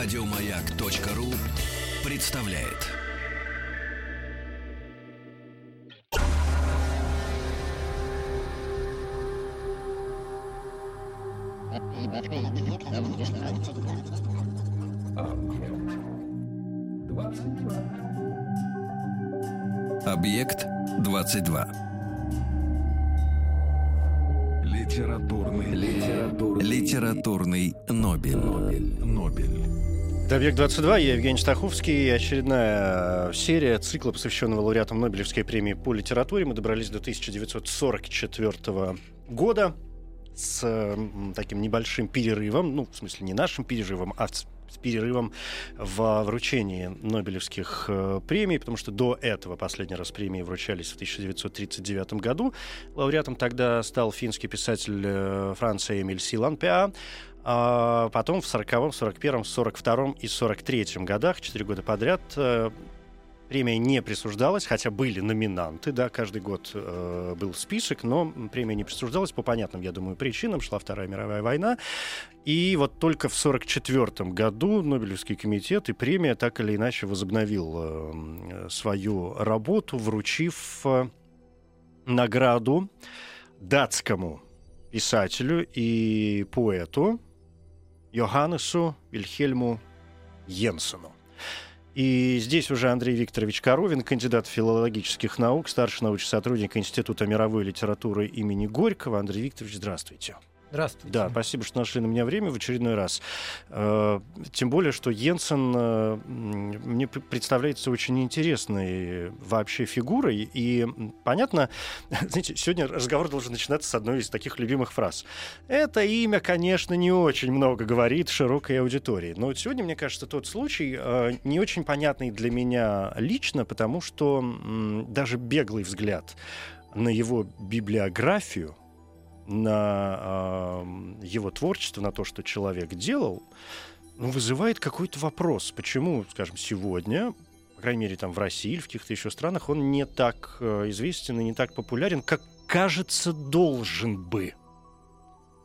Радиомаяк.ру представляет. Объект 22. Литературный Нобель. «Объект-22», я Евгений Штаховский. Очередная серия цикла, посвященного лауреатам Нобелевской премии по литературе. Мы добрались до 1944 года с таким небольшим перерывом. Ну, в смысле, не нашим перерывом, а с перерывом во вручении Нобелевских премий, потому что до этого последний раз премии вручались в 1939 году. Лауреатом тогда стал финский писатель Франс Эмиль Силланпяя. А потом в 40-м, 41-м, 42-м и 43-м годах, 4 года подряд, премия не присуждалась, хотя были номинанты, да, каждый год был список, но премия не присуждалась по понятным, я думаю, причинам. Шла Вторая мировая война, и вот только в 44-м году Нобелевский комитет и премия так или иначе возобновил свою работу, вручив награду датскому писателю и поэту Йоханнесу Вильхельму Йенсену. И здесь уже Андрей Викторович Коровин, кандидат филологических наук, старший научный сотрудник Института мировой литературы имени Горького. Андрей Викторович, здравствуйте. Здравствуйте. Да, спасибо, что нашли на меня время в очередной раз. Тем более, что Йенсен мне представляется очень интересной вообще фигурой. И понятно, знаете, сегодня разговор должен начинаться с одной из таких любимых фраз. Это имя, конечно, не очень много говорит широкой аудитории. Но вот сегодня, мне кажется, тот случай не очень понятный для меня лично, потому что даже беглый взгляд на его библиографию, на его творчество, на то, что человек делал, вызывает какой-то вопрос. Почему, скажем, сегодня, по крайней мере, там в России или в каких-то еще странах, он не так известен и не так популярен, как, кажется, должен бы.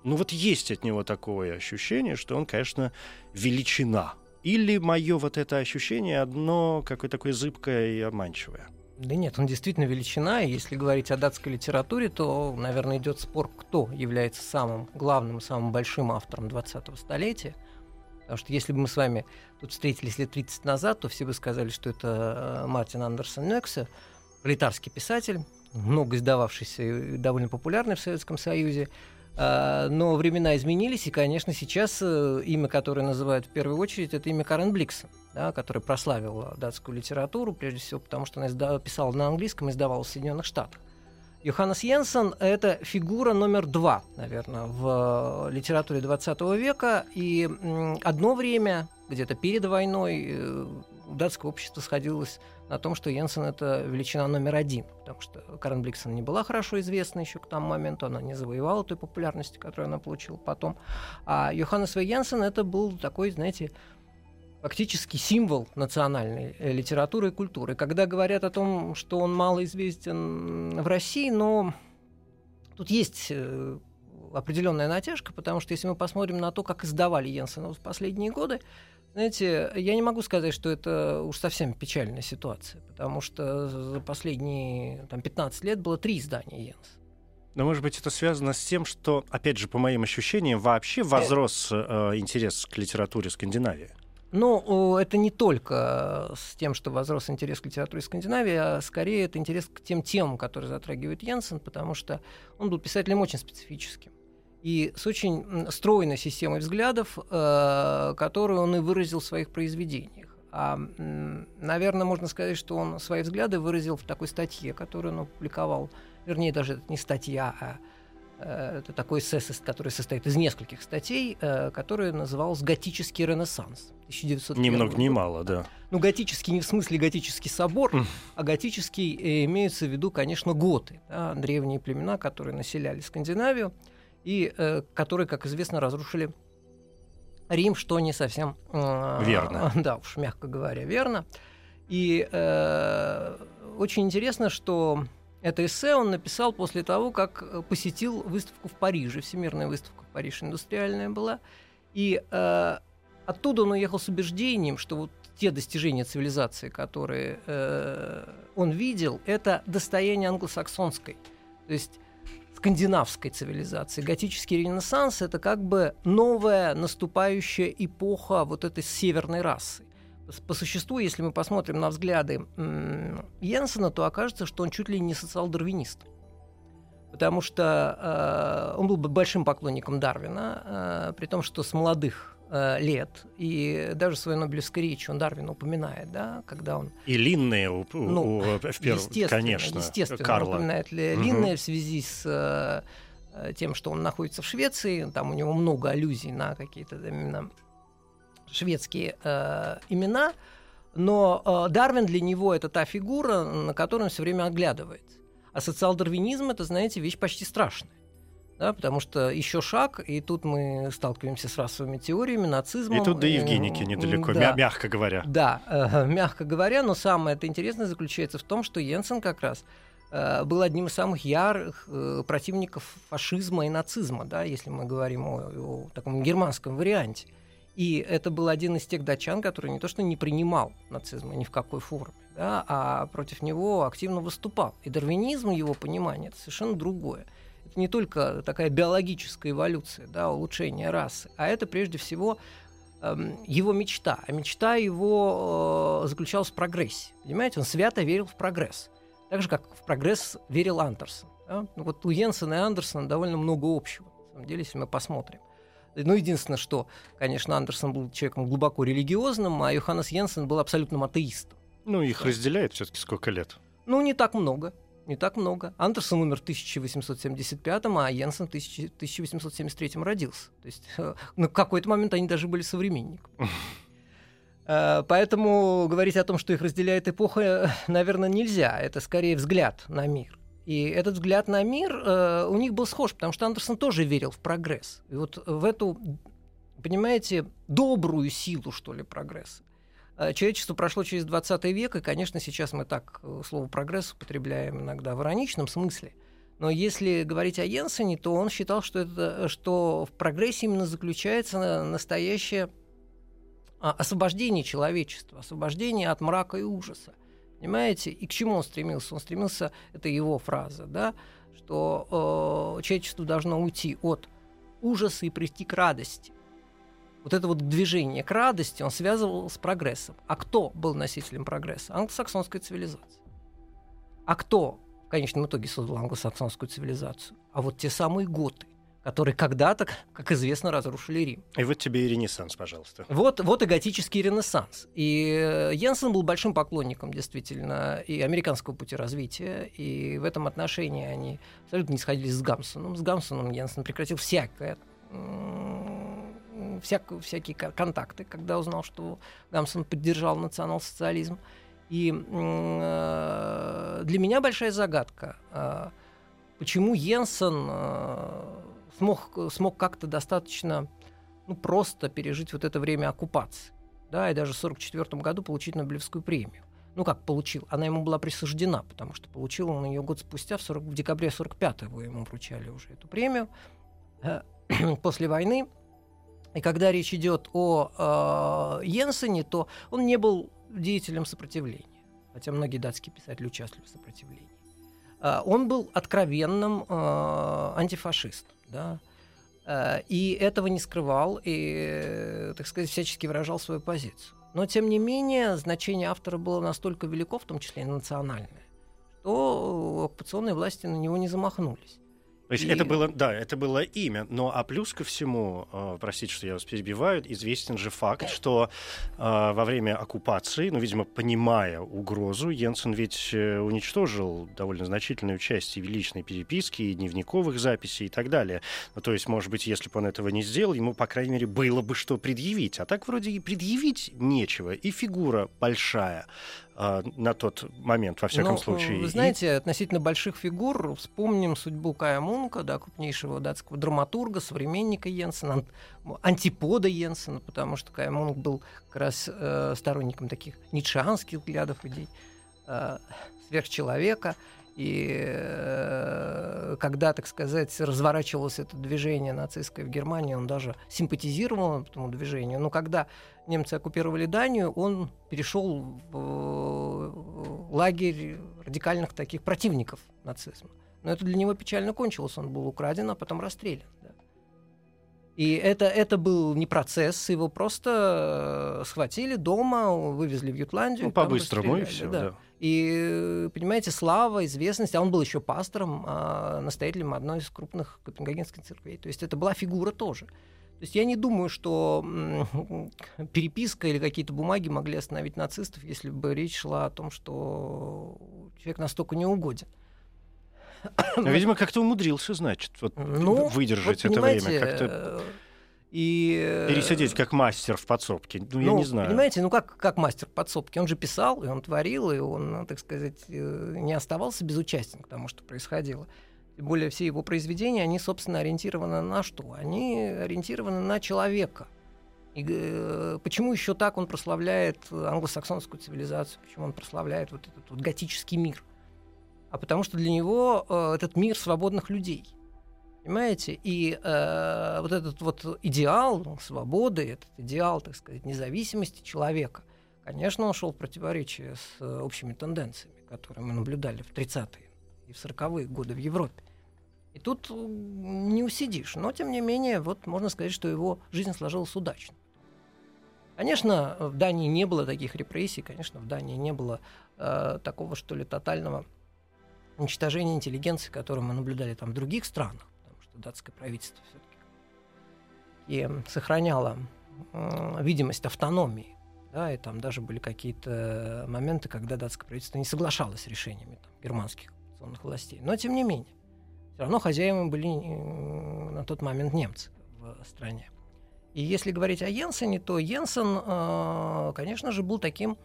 Ну вот есть от него такое ощущение, что он, конечно, величина. Или мое вот это ощущение одно какое-то такое зыбкое и обманчивое? Да нет, он действительно величина, и если говорить о датской литературе, то, наверное, идет спор, кто является самым главным, самым большим автором 20-го столетия. Потому что если бы мы с вами тут встретились лет 30 назад, то все бы сказали, что это Мартин Андерсен-Нексё, пролетарский писатель, много издававшийся и довольно популярный в Советском Союзе. Но времена изменились, и, конечно, сейчас имя, которое называют в первую очередь, это имя Карен Бликсен, да, которая прославила датскую литературу, прежде всего потому, что она писала на английском и издавала в Соединенных Штатах. Йоханнес Йенсен — это фигура номер два, наверное, в литературе XX века, и одно время, где-то перед войной, датское общество сходилось на том, что Йенсен — это величина номер один, потому что Карен Бликсен не была хорошо известна еще к тому моменту, она не завоевала той популярности, которую она получила потом. А Йоханнес В. Йенсен — это был такой, знаете, фактически символ национальной литературы и культуры. Когда говорят о том, что он мало известен в России, но тут есть определенная натяжка, потому что если мы посмотрим на то, как издавали Йенсена в последние годы, знаете, я не могу сказать, что это уж совсем печальная ситуация, потому что за последние 15 лет было 3 издания Йенсена. Но, может быть, это связано с тем, что, опять же, по моим ощущениям, вообще возрос интерес к литературе Скандинавии. Ну, это не только с тем, что возрос интерес к литературе Скандинавии, а скорее это интерес к тем темам, которые затрагивает Йенсен, потому что он был писателем очень специфическим. И с очень стройной системой взглядов, которую он и выразил в своих произведениях. А, наверное, можно сказать, что он свои взгляды выразил в такой статье, которую он опубликовал. Вернее, даже это не статья, а это такой эссе, который состоит из нескольких статей, который назывался «Готический Ренессанс». 1901 ни много, ни мало, да. Ну, готический не в смысле готический собор, а готический имеется в виду, конечно, готы, да, древние племена, которые населяли Скандинавию, и которые, как известно, разрушили Рим, что не совсем верно. Да, уж мягко говоря, верно. И очень интересно, что это эссе он написал после того, как посетил выставку в Париже, Всемирная выставка в Париже индустриальная была, и Оттуда он уехал с убеждением, что вот те достижения цивилизации, которые он видел, это достояние англосаксонской, то есть скандинавской цивилизации. Готический Ренессанс — это как бы новая наступающая эпоха вот этой северной расы. По существу, если мы посмотрим на взгляды Йенсена, то окажется, что он чуть ли не социал-дарвинист. Потому что он был большим поклонником Дарвина, при том, что с молодых лет, и даже в своей Нобелевской речи он Дарвина упоминает, да, когда он... И Линнея, конечно, Карла. Он упоминает Линнея в связи с тем, что он находится в Швеции, там у него много аллюзий на какие-то именно шведские имена, но Дарвин для него это та фигура, на которую он все время оглядывается. А социал-дарвинизм — это, знаете, вещь почти страшная. Да, потому что еще шаг, и тут мы сталкиваемся с расовыми теориями, нацизмом. И тут до Евгеники недалеко, да, мягко говоря. Да, мягко говоря, но самое интересное заключается в том, что Йенсен как раз был одним из самых ярых противников фашизма и нацизма, да, если мы говорим о таком германском варианте. И это был один из тех датчан, который не то что не принимал нацизма ни в какой форме, да, а против него активно выступал. И дарвинизм, его понимание, это совершенно другое. Это не только такая биологическая эволюция, да, улучшение расы, а это прежде всего его мечта. А мечта его заключалась в прогрессе. Понимаете, он свято верил в прогресс. Так же, как в прогресс верил Андерсен. Да? Вот у Йенсена и Андерсена довольно много общего, на самом деле, если мы посмотрим. Ну, единственное, что, конечно, Андерсен был человеком глубоко религиозным, а Йоханнес Йенсен был абсолютным атеистом. Ну, их разделяет все-таки сколько лет? Ну, не так много. Не так много. Андерсен умер в 1875-м, а Йенсен в 1873-м родился. То есть на какой-то момент они даже были современниками. Поэтому говорить о том, что их разделяет эпоха, наверное, нельзя. Это скорее взгляд на мир. И этот взгляд на мир у них был схож, потому что Андерсен тоже верил в прогресс. И вот в эту, понимаете, добрую силу, что ли, прогресса. Человечество прошло через 20 век, и, конечно, сейчас мы так слово «прогресс» употребляем иногда в ироничном смысле. Но если говорить о Йенсене, то он считал, что в прогрессе именно заключается настоящее освобождение человечества, освобождение от мрака и ужаса. Понимаете? И к чему он стремился? Он стремился, это его фраза, да, что человечество должно уйти от ужаса и прийти к радости. Вот это вот движение к радости он связывал с прогрессом. А кто был носителем прогресса? Англосаксонская цивилизация. А кто в конечном итоге создал англосаксонскую цивилизацию? А вот те самые готы, которые когда-то, как известно, разрушили Рим. И вот тебе и Ренессанс, пожалуйста. Вот и готический Ренессанс. И Йенсен был большим поклонником, действительно, и американского пути развития, и в этом отношении они абсолютно не сходились с Гамсуном. С Гамсуном Йенсен прекратил всякие контакты, когда узнал, что Гамсун поддержал национал-социализм. И для меня большая загадка, почему Йенсен смог как-то достаточно просто пережить вот это время оккупации, да, и даже в 1944 году получить Нобелевскую премию. Ну как получил? Она ему была присуждена, потому что получил он ее год спустя, в декабре 1945-го ему вручали уже эту премию после войны. И когда речь идет о Йенсене, то он не был деятелем сопротивления, хотя многие датские писатели участвовали в сопротивлении. Он был откровенным антифашистом, да, и этого не скрывал, и, так сказать, всячески выражал свою позицию. Но, тем не менее, значение автора было настолько велико, в том числе и национальное, что оккупационные власти на него не замахнулись. То есть это было имя, но а плюс ко всему, простите, что я вас перебиваю, известен же факт, что во время оккупации, видимо, понимая угрозу, Йенсен ведь уничтожил довольно значительную часть и личной переписки, и дневниковых записей и так далее. То есть, может быть, если бы он этого не сделал, ему, по крайней мере, было бы что предъявить. А так вроде и предъявить нечего, и фигура большая. На тот момент, во всяком случае. Вы знаете, относительно больших фигур вспомним судьбу Кая Мунка, да, крупнейшего датского драматурга, современника Йенсена, антипода Йенсена, потому что Кай Мунк был как раз сторонником таких ницшеанских взглядов, идей сверхчеловека. И когда, так сказать, разворачивалось это движение нацистское в Германии, он даже симпатизировал этому движению. Но когда немцы оккупировали Данию, он перешел в лагерь радикальных таких противников нацизма. Но это для него печально кончилось. Он был украден, а потом расстрелян. Да. И это был не процесс, его просто схватили дома, вывезли в Ютландию. Ну, по-быстрому и все, да. И, понимаете, слава, известность, а он был еще пастором, настоятелем одной из крупных копенгагенских церквей. То есть это была фигура тоже. То есть я не думаю, что переписка или какие-то бумаги могли остановить нацистов, если бы речь шла о том, что человек настолько неугоден. Видимо, как-то умудрился, значит, вот, ну, выдержать вот, это время, как-то пересидеть как мастер в подсобке. Я не знаю. Понимаете, как мастер в подсобке? Он же писал, и он творил, и он, так сказать, не оставался безучастен к тому, что происходило. Тем более все его произведения, они, собственно, ориентированы на что? Они ориентированы на человека. И почему еще так он прославляет англосаксонскую цивилизацию? Почему он прославляет вот этот вот готический мир? А потому что для него этот мир свободных людей, понимаете? И вот этот вот идеал свободы, этот идеал, так сказать, независимости человека, конечно, он шел в противоречие с общими тенденциями, которые мы наблюдали в 30-е и в 40-е годы в Европе. И тут не усидишь, но, тем не менее, вот можно сказать, что его жизнь сложилась удачно. Конечно, в Дании не было таких репрессий, конечно, в Дании не было такого, что ли, тотального уничтожение интеллигенции, которую мы наблюдали там в других странах, потому что датское правительство все-таки сохраняло видимость автономии, да, и там даже были какие-то моменты, когда датское правительство не соглашалось с решениями там германских оккупационных властей. Но тем не менее, все равно хозяевами были на тот момент немцы в стране. И если говорить о Йенсене, то Йенсен, конечно же, был таким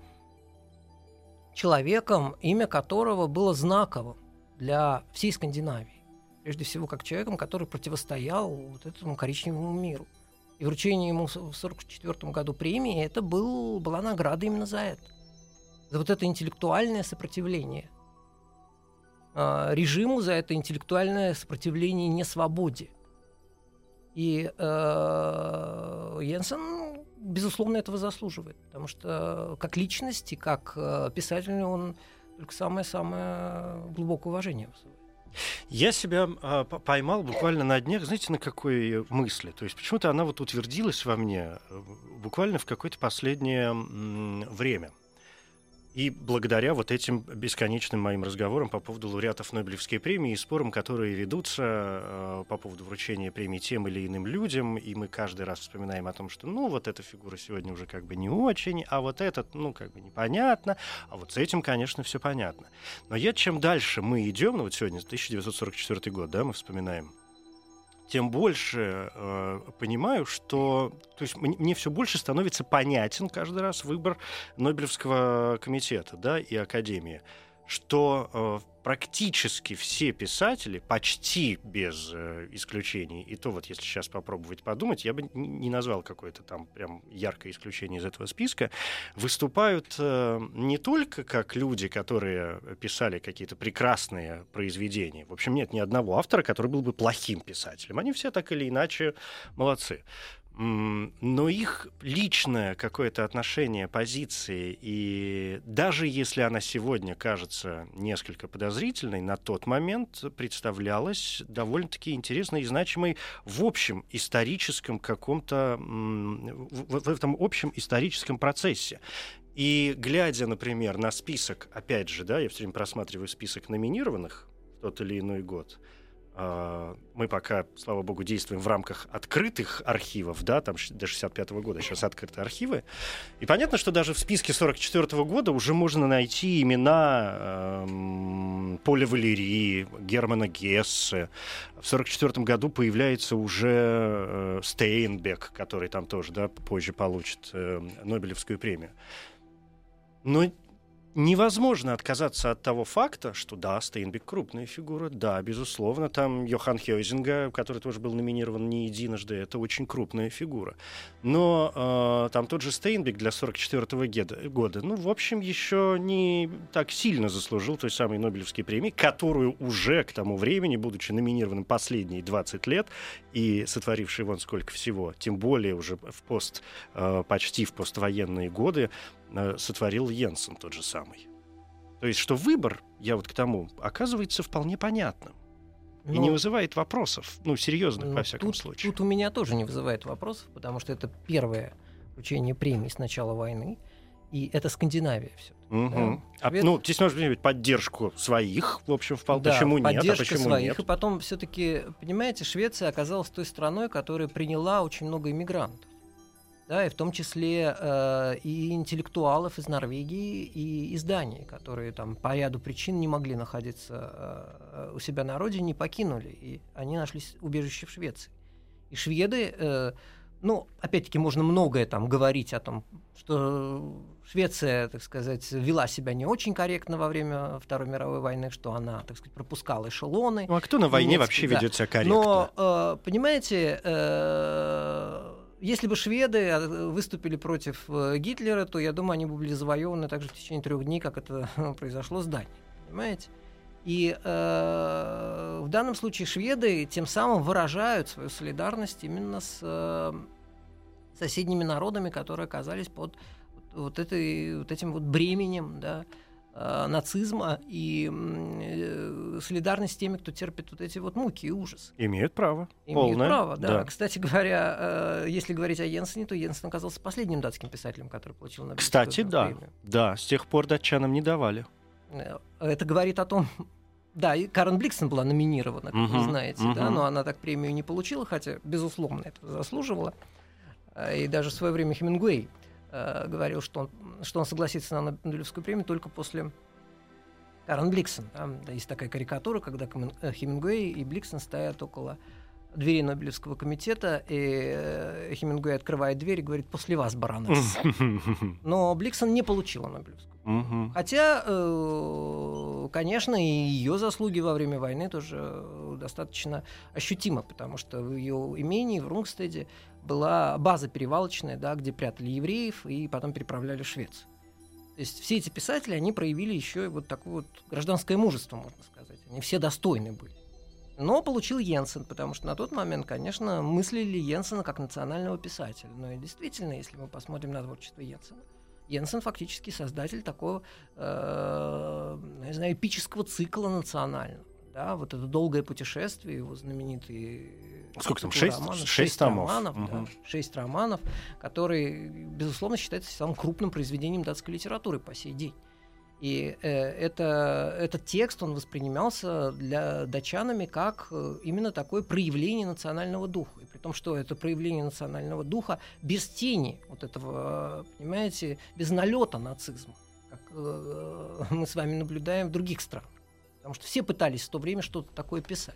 человеком, имя которого было знаковым для всей Скандинавии. Прежде всего, как человеком, который противостоял вот этому коричневому миру. И вручение ему в 1944 году премии, это была награда именно за это. За вот это интеллектуальное сопротивление режиму, за это интеллектуальное сопротивление несвободе. И Йенсен, безусловно, этого заслуживает, потому что как личность и как писатель он только самое-самое глубокое уважение вызывает. Я себя поймал буквально на днях, знаете, на какой мысли? То есть почему-то она вот утвердилась во мне буквально в какое-то последнее время. И благодаря вот этим бесконечным моим разговорам по поводу лауреатов Нобелевской премии и спорам, которые ведутся по поводу вручения премии тем или иным людям, и мы каждый раз вспоминаем о том, что, вот эта фигура сегодня уже как бы не очень, а вот этот, непонятно, а вот с этим, конечно, все понятно. Но чем дальше мы идем, сегодня 1944 год, да, мы вспоминаем, тем больше понимаю, что... То есть мне все больше становится понятен каждый раз выбор Нобелевского комитета, да, и Академии, что практически все писатели, почти без исключений, и то вот если сейчас попробовать подумать, я бы не назвал какое-то там прям яркое исключение из этого списка, выступают не только как люди, которые писали какие-то прекрасные произведения. В общем, нет ни одного автора, который был бы плохим писателем. Они все так или иначе молодцы. Но их личное какое-то отношение, позиции, и даже если она сегодня кажется несколько подозрительной, на тот момент представлялась довольно-таки интересной и значимой в общем историческом каком-то, в этом общем историческом процессе. И глядя, например, на список, опять же, да, я все время просматриваю список номинированных в тот или иной год. Мы пока, слава богу, действуем в рамках открытых архивов, да, там до 65-го года сейчас открыты архивы. И понятно, что даже в списке 44-го года уже можно найти имена Поля Валери, Германа Гессе. В 44-м году появляется уже Стейнбек, который там тоже, да, позже получит Нобелевскую премию. Но невозможно отказаться от того факта, что да, Стейнбек крупная фигура, да, безусловно, там Йохан Хёйзинга, который тоже был номинирован не единожды, это очень крупная фигура. Но там тот же Стейнбек для 1944 года, ну, в общем, еще не так сильно заслужил той самой Нобелевской премии, которую уже к тому времени, будучи номинированным последние 20 лет и сотворивший вон сколько всего, тем более уже в почти в поствоенные годы, сотворил Йенсен тот же самый. То есть, что выбор, я вот к тому, оказывается вполне понятным. И не вызывает вопросов, ну, серьезных, во всяком случае. Тут у меня тоже не вызывает вопросов, потому что это первое вручение премии с начала войны. И это Скандинавия все. Угу. Да? Ну, здесь нужно поддержку своих, в общем, вполне. Да, почему нет, а почему своих, нет? И потом все-таки, понимаете, Швеция оказалась той страной, которая приняла очень много иммигрантов. Да, и в том числе и интеллектуалов из Норвегии и из Дании, которые там по ряду причин не могли находиться у себя на родине, покинули, и они нашли убежище в Швеции. И шведы, опять-таки, можно многое там говорить о том, что Швеция, так сказать, вела себя не очень корректно во время Второй мировой войны, что она, так сказать, пропускала эшелоны. Ну а кто на войне вообще ведет себя корректно? Но, понимаете... Если бы шведы выступили против Гитлера, то, я думаю, они бы были завоеваны также в течение 3 дней, как это произошло с Данией. Понимаете? И в данном случае шведы тем самым выражают свою солидарность именно с соседними народами, которые оказались под этим бременем, да, нацизма и солидарность с теми, кто терпит эти муки и ужас. Имеют право. Имеют право, да. Кстати говоря, если говорить о Йенсене, то Йенсен оказался последним датским писателем, который получил Нобелевскую премию. Кстати, да. Да, с тех пор датчанам не давали. Это говорит о том... Да, и Карен Бликсен была номинирована, как вы знаете, да, но она так премию не получила, хотя, безусловно, этого заслуживала. И даже в свое время Хемингуэй говорил, что он согласится на Нобелевскую премию только после Карен Бликсен. Там есть такая карикатура, когда Хемингуэй и Бликсен стоят около двери Нобелевского комитета, и Хемингуэй открывает дверь и говорит: «После вас, баронесса». Но Бликсен не получила Нобелевскую премию. Хотя, конечно, и ее заслуги во время войны тоже достаточно ощутимы, потому что в ее имении в Рунгстеде была база перевалочная, да, где прятали евреев и потом переправляли в Швецию. То есть все эти писатели, они проявили еще такое гражданское мужество, можно сказать. Они все достойны были. Но получил Йенсен, потому что на тот момент, конечно, мыслили Йенсена как национального писателя. Но и действительно, если мы посмотрим на творчество Йенсена, Йенсен фактически создатель такого, эпического цикла национального. Да, это «Долгое путешествие», его знаменитые... Сколько там, 6 романов? 6 томов. Да, 6 романов, которые, безусловно, считаются самым крупным произведением датской литературы по сей день. И этот текст, он воспринимался для датчанами как именно такое проявление национального духа. И при том, что это проявление национального духа без тени этого, понимаете, без налета нацизма, как мы с вами наблюдаем в других странах. Потому что все пытались в то время что-то такое писать.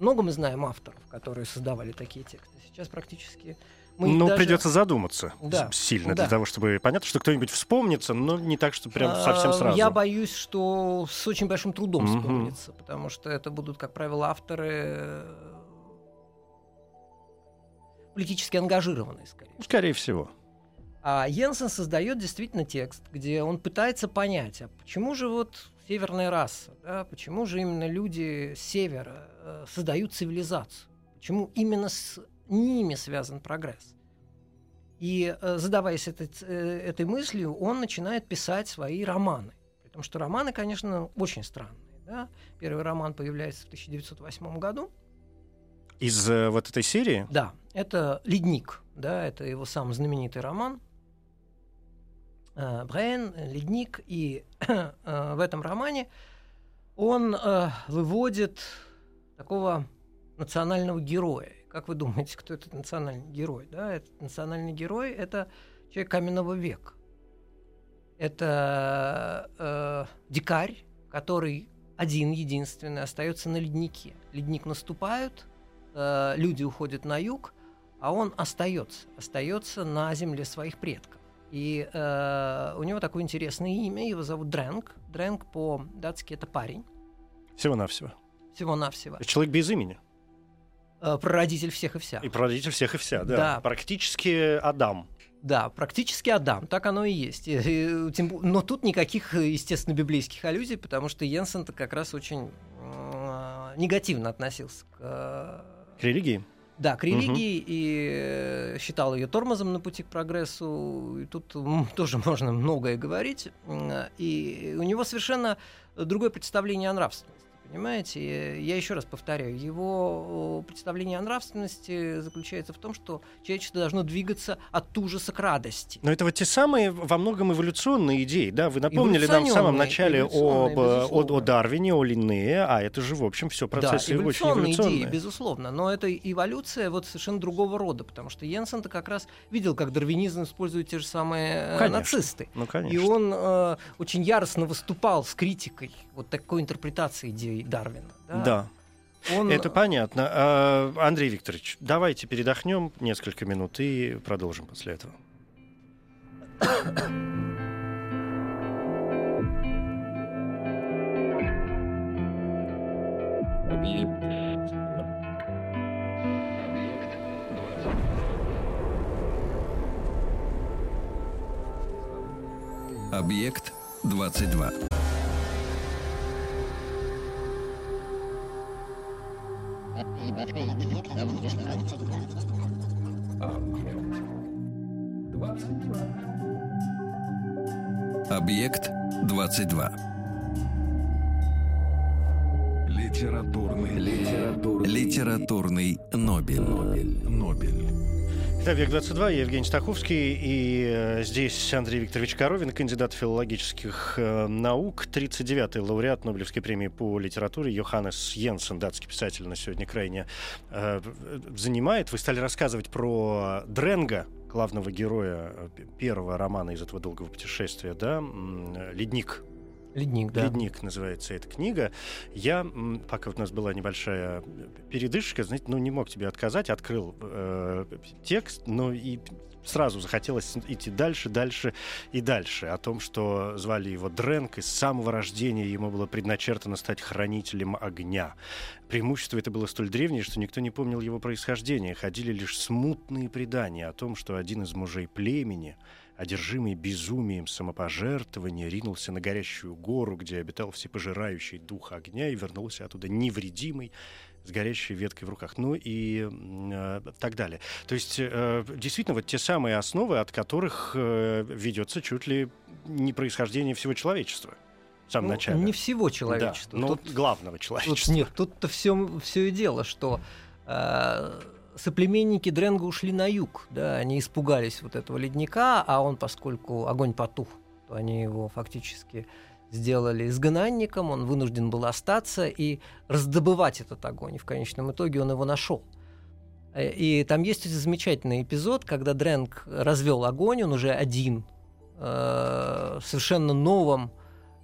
Много мы знаем авторов, которые создавали такие тексты. Сейчас практически... придется задуматься сильно для того, чтобы... Понятно, что кто-нибудь вспомнится, но не так, что прям совсем сразу. Я боюсь, что с очень большим трудом вспомнится, потому что это будут, как правило, авторы политически ангажированные, скорее всего. А Йенсен создает действительно текст, где он пытается понять, а почему же северная раса, да, почему же именно люди с севера создают цивилизацию, почему именно с ними связан прогресс. И задаваясь этой мыслью, он начинает писать свои романы. Потому что романы, конечно, очень странные. Да? Первый роман появляется в 1908 году. Из этой серии? Да, это «Ледник», да, это его самый знаменитый роман. Брейн, «Ледник», и в этом романе он выводит такого национального героя. Как вы думаете, кто этот национальный герой? Да? Этот национальный герой — это человек каменного века. Это дикарь, который один-единственный остается на леднике. Ледник наступают, люди уходят на юг, а он остается на земле своих предков. И у него такое интересное имя, его зовут Дренг. Дренг по-датски это парень. Всего-навсего. Всего-навсего. Человек без имени. Прародитель всех и вся. И прародитель всех и вся, да. Да. Практически Адам. Да, практически Адам, так оно и есть. Но тут никаких, естественно, библейских аллюзий, потому что Йенсен-то как раз очень негативно относился к религии. Да, к религии, и считал ее тормозом на пути к прогрессу. И тут тоже можно многое говорить. И у него совершенно другое представление о нравственности, понимаете? Я еще раз повторяю, его представление о нравственности заключается в том, что человечество должно двигаться от ужаса к радости. Но это вот те самые во многом эволюционные идеи, да? Вы напомнили нам в самом начале о Дарвине, о Линнее, а это же, в общем, все процессы да, очень эволюционные. Идеи, безусловно, но это эволюция вот совершенно другого рода, потому что Йенсен-то как раз видел, как дарвинизм используют те же самые нацисты. Ну, конечно. И он очень яростно выступал с критикой вот такой интерпретации идеи Дарвина. Да. Это понятно. Андрей Викторович, давайте передохнем несколько минут и продолжим после этого. Объект 22. Объект 22. Литературный Нобель. Это «Объект-22», я Евгений Штаховский, и здесь Андрей Викторович Коровин, кандидат филологических наук, 39-й лауреат Нобелевской премии по литературе Йоханнес Йенсен, датский писатель, на сегодня крайне занимает. Вы стали рассказывать про Дренга, главного героя первого романа из этого «Долгого путешествия», да, «Ледник». «Ледник», да. «Ледник» называется эта книга. Я, пока у нас была небольшая передышка, знаете, не мог тебе отказать, открыл текст, но и сразу захотелось идти дальше о том, что звали его Дренг, и с самого рождения ему было предначертано стать хранителем огня. Преимущество это было столь древнее, что никто не помнил его происхождения. Ходили лишь смутные предания о том, что один из мужей племени, одержимый безумием самопожертвования, ринулся на горящую гору, где обитал всепожирающий дух огня, и вернулся оттуда невредимый, с горящей веткой в руках, и так далее. То есть, действительно, вот те самые основы, от которых ведется чуть ли не происхождение всего человечества. В самом начале. Не всего человечества. Да, но тут, главного человечества. Тут все и дело, что... Соплеменники Дренга ушли на юг, да, они испугались вот этого ледника, а он, поскольку огонь потух, то они его фактически сделали изгнанником, он вынужден был остаться и раздобывать этот огонь, и в конечном итоге он его нашел. И там есть замечательный эпизод, когда Дренг развел огонь, он уже один, в совершенно новом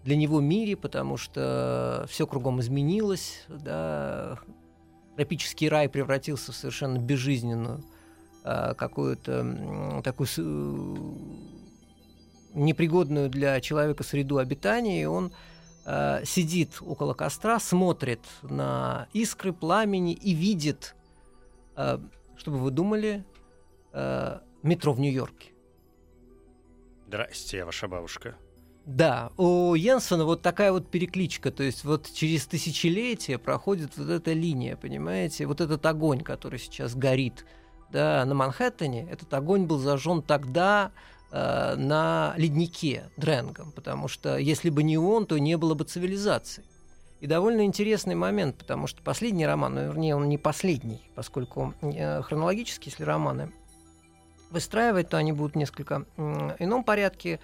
для него мире, потому что все кругом изменилось, да. Тропический рай превратился в совершенно безжизненную какую-то такую непригодную для человека среду обитания, и он сидит около костра, смотрит на искры, пламени и видит, чтобы вы думали, метро в Нью-Йорке. Здрасте, я ваша бабушка. Да, у Йенсена вот такая вот перекличка, то есть вот через тысячелетия проходит вот эта линия, понимаете, вот этот огонь, который сейчас горит, да, на Манхэттене, этот огонь был зажжен тогда на леднике Дренгом, потому что если бы не он, то не было бы цивилизации. И довольно интересный момент, потому что последний роман, вернее, он не последний, поскольку хронологически, если романы выстраивать, то они будут в несколько ином порядке,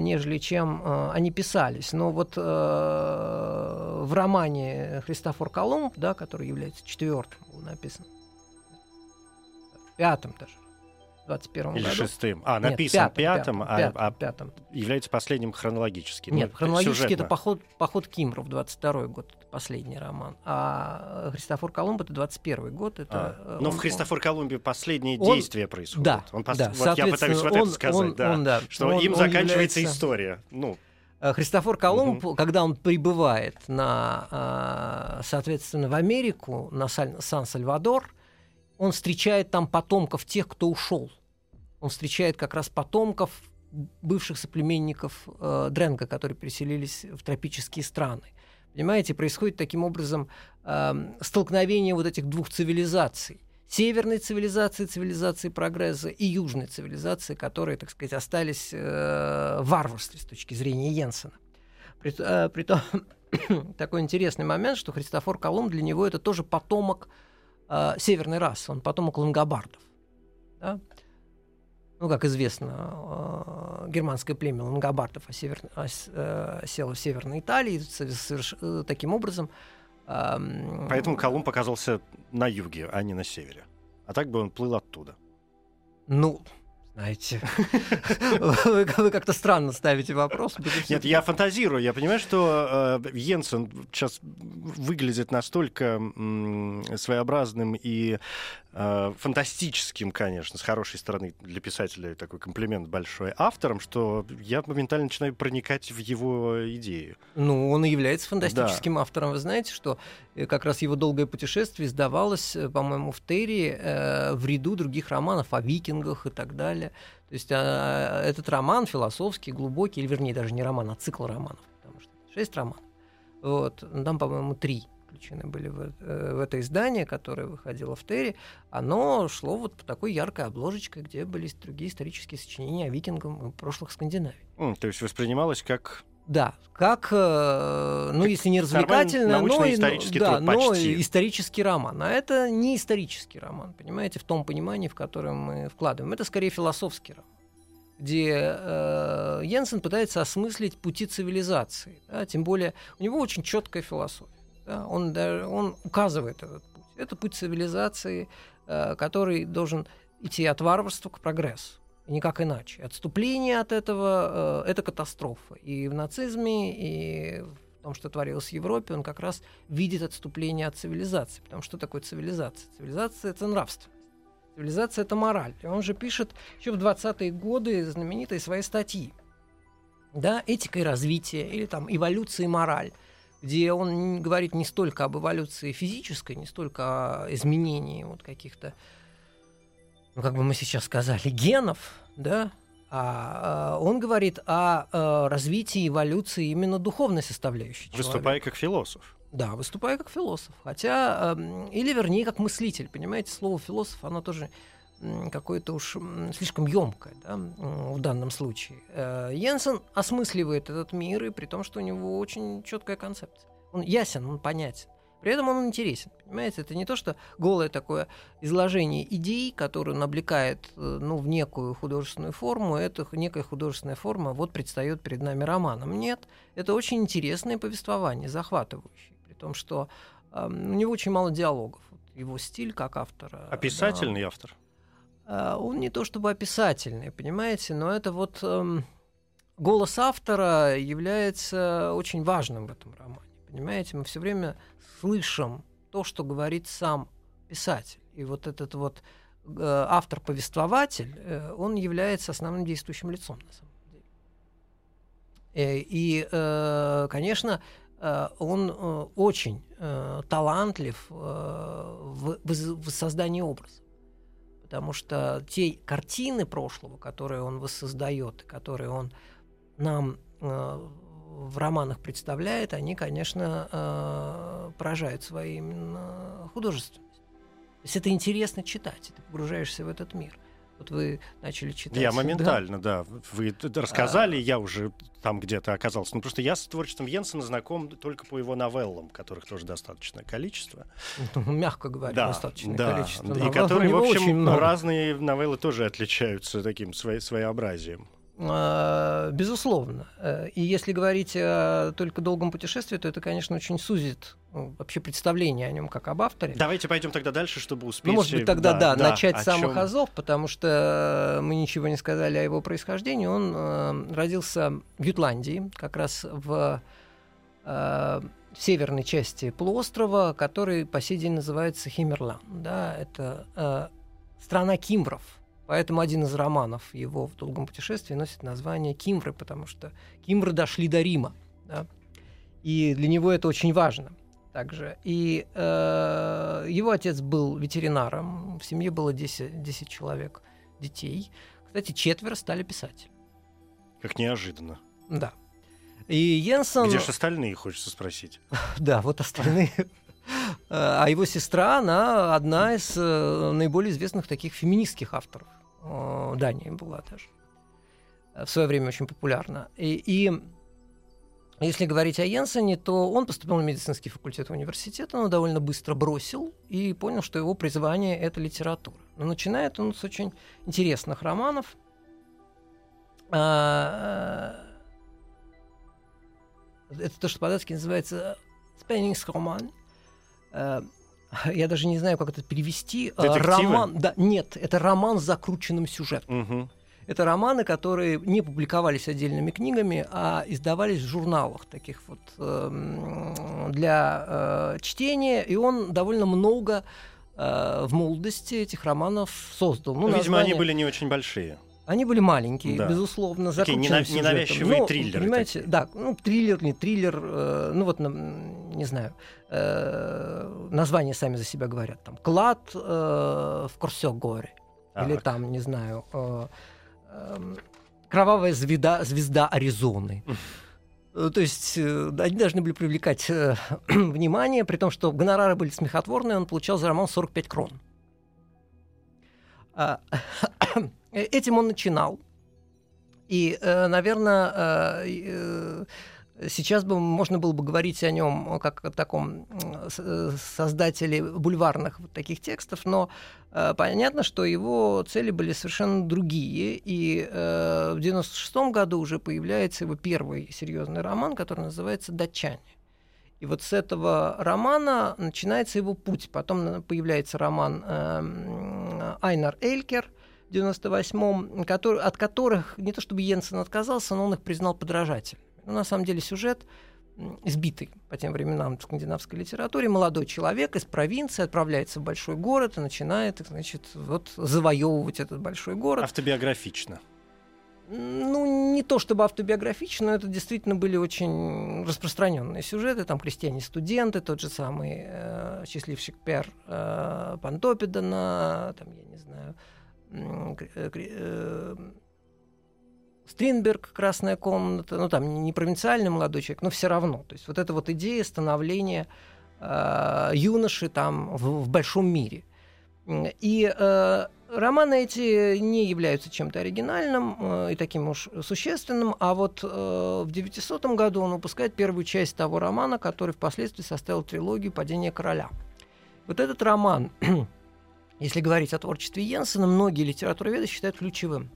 нежели чем они писались. Но вот в романе «Христофор Колумб», да, который является четвертым, был написан, пятым даже, 21 году. Или шестым. А, написан пятым. Является последним хронологически. Нет, хронологически это «Поход кимвров», 22 год, это последний роман. А «Христофор Колумб» — это 21 год. Это, но в «Христофор Колумбе» последние действия происходят. Да, вот я пытаюсь вот это сказать, что им заканчивается история. Ну, Христофор Колумб, когда он прибывает на, соответственно, в Америку, на Сан-Сальвадор, он встречает там потомков тех, кто ушел. Он встречает как раз потомков бывших соплеменников Дренга, которые переселились в тропические страны. Понимаете, происходит таким образом столкновение вот этих двух цивилизаций. Северной цивилизации, цивилизации прогресса, и южной цивилизации, которые, так сказать, остались в варварстве с точки зрения Йенсена. Притом такой интересный момент, что Христофор Колумб для него это тоже потомок северной расы, он потомок лангобардов. Да? Ну, как известно, германское племя лангобардов село в Северной Италии, таким образом... Поэтому Колумб оказался на юге, а не на севере. А так бы он плыл оттуда. Ну, знаете, вы как-то странно ставите вопрос. Нет, я фантазирую. Я понимаю, что Йенсен сейчас выглядит настолько своеобразным и фантастическим, конечно, с хорошей стороны для писателя, такой комплимент большой, автором, что я моментально начинаю проникать в его идеи. Ну, он и является фантастическим автором. Вы знаете, что как раз его «Долгое путешествие» издавалось, по-моему, в Терри в ряду других романов о викингах и так далее. То есть этот роман философский, глубокий, или, вернее, даже не роман, а цикл романов, потому что 6 романов. Вот. Там, по-моему, 3 включены были в это издание, которое выходило в Терри. Оно шло вот по такой яркой обложечке, где были другие исторические сочинения о викингах прошлых Скандинавии. То есть воспринималось как... Да, как, ну, как, если не развлекательное, но исторический роман. А это не исторический роман, понимаете, в том понимании, в котором мы вкладываем. Это скорее философский роман, где Йенсен пытается осмыслить пути цивилизации. Да, тем более у него очень четкая философия. Да, он указывает этот путь. Это путь цивилизации, который должен идти от варварства к прогрессу. Никак иначе. Отступление от этого — это катастрофа. И в нацизме, и в том, что творилось в Европе, он как раз видит отступление от цивилизации. Потому что такое цивилизация? Цивилизация — это нравственность. Цивилизация — это мораль. И он же пишет еще в 20-е годы знаменитые свои статьи. Да, «Этика и развитие» или там «Эволюция и мораль», где он говорит не столько об эволюции физической, не столько о изменении вот каких-то, ну, как бы мы сейчас сказали, генов, да, он говорит о развитии эволюции именно духовной составляющей человека. Выступая как философ. Да, выступая как философ. Хотя, или вернее, как мыслитель, понимаете, слово «философ», оно тоже какое-то уж слишком ёмкое, да, в данном случае. Йенсен осмысливает этот мир, и при том, что у него очень четкая концепция. Он ясен, он понятен. При этом он интересен, понимаете? Это не то, что голое такое изложение идей, которое он облекает, ну, в некую художественную форму. Это некая художественная форма вот предстает перед нами романом. Нет, это очень интересное повествование, захватывающее. При том, что у него очень мало диалогов. Его стиль как автора... Описательный автор? Он не то чтобы описательный, понимаете, но это вот... голос автора является очень важным в этом романе. Понимаете, мы все время слышим то, что говорит сам писатель. И вот этот вот автор-повествователь, он является основным действующим лицом, на самом деле. И конечно, он очень талантлив в создании образа. Потому что те картины прошлого, которые он воссоздает, которые он нам... в романах представляет, они, конечно, поражают своей именно художественностью. То есть это интересно читать, ты погружаешься в этот мир. Вот вы начали читать. Я моментально, да. Вы рассказали, я уже там где-то оказался. Ну, просто я с творчеством Йенсена знаком только по его новеллам, которых тоже достаточное количество. Ну, мягко говоря, достаточное количество. И которые, в общем, разные новеллы тоже отличаются таким своеобразием. безусловно. И если говорить только о «Долгом путешествии», то это, конечно, очень сузит вообще представление о нем как об авторе. Давайте пойдем тогда дальше, чтобы успеть. Ну, может быть, тогда начать с самых азов, потому что мы ничего не сказали о его происхождении. Он родился в Ютландии, как раз в северной части полуострова, который по сей день называется Химмерланд. Да, это страна кимвров. Поэтому один из романов его в «Долгом путешествии» носит название «Кимвры», потому что кимвры дошли до Рима. Да? И для него это очень важно также. И его отец был ветеринаром, в семье было 10 человек детей. Кстати, 4 стали писателями. Как неожиданно. Да. И Йенсен... Где же остальные, хочется спросить. Да, вот остальные... А его сестра, она одна из наиболее известных таких феминистских авторов Дании была даже. В свое время очень популярна. И если говорить о Йенсене, то он поступил на медицинский факультет университета, но довольно быстро бросил и понял, что его призвание — это литература. Но начинает он с очень интересных романов. Это то, что по-датски называется «Спеннингс-роман». Я даже не знаю, как это перевести. Детективы? Роман, да, нет, это роман с закрученным сюжетом. Угу. Это романы, которые не публиковались отдельными книгами, а издавались в журналах таких вот для чтения. И он довольно много в молодости этих романов создал. Ну, видимо, они были не очень большие. Они были маленькие, да, безусловно, закрученные сюжетом. Ненавязчивые триллеры. Понимаете, такие. Да, ну, триллер, не триллер, ну вот, не знаю, названия сами за себя говорят. Там «Клад в Корсёгоре», или там, не знаю, «Кровавая звезда Аризоны». То есть они должны были привлекать внимание, при том, что гонорары были смехотворные, он получал за роман 45 крон. Этим он начинал. И, наверное, сейчас бы можно было бы говорить о нем как о таком создателе бульварных вот таких текстов, но понятно, что его цели были совершенно другие. И в 1996 году уже появляется его первый серьезный роман, который называется «Датчане». И вот с этого романа начинается его путь. Потом появляется роман «Айнер Элькер», в 1998-м, от которых не то чтобы Йенсен отказался, но он их признал подражателем. Но на самом деле сюжет избитый по тем временам в скандинавской литературе. Молодой человек из провинции отправляется в большой город и начинает, значит, вот завоевывать этот большой город. Автобиографично. Ну, не то чтобы автобиографично, но это действительно были очень распространенные сюжеты. Там крестьяне-студенты, тот же самый счастливчик Пер Пантопидана, там, я не знаю... Стринберг, «Красная комната», ну там не провинциальный молодой человек, но все равно. То есть вот эта вот идея становления юноши там в большом мире. И романы эти не являются чем-то оригинальным и таким уж существенным, а вот в 1900 году он выпускает первую часть того романа, который впоследствии составил трилогию «Падение короля». Вот этот роман... Если говорить о творчестве Йенсена, многие литературоведы считают ключевым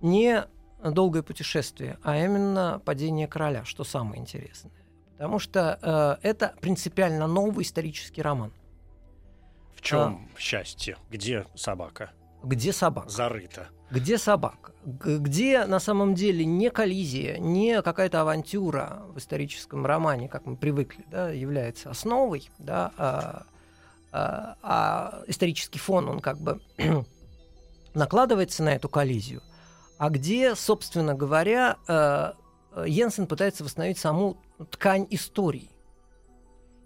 не «Долгое путешествие», а именно «Падение короля», что самое интересное. Потому что это принципиально новый исторический роман. В чем счастье? Где собака? Где собака? Зарыта. Где собака? Где на самом деле не коллизия, не какая-то авантюра в историческом романе, как мы привыкли, да, является основой, да, а исторический фон, он как бы накладывается на эту коллизию, а где, собственно говоря, Йенсен пытается восстановить саму ткань истории.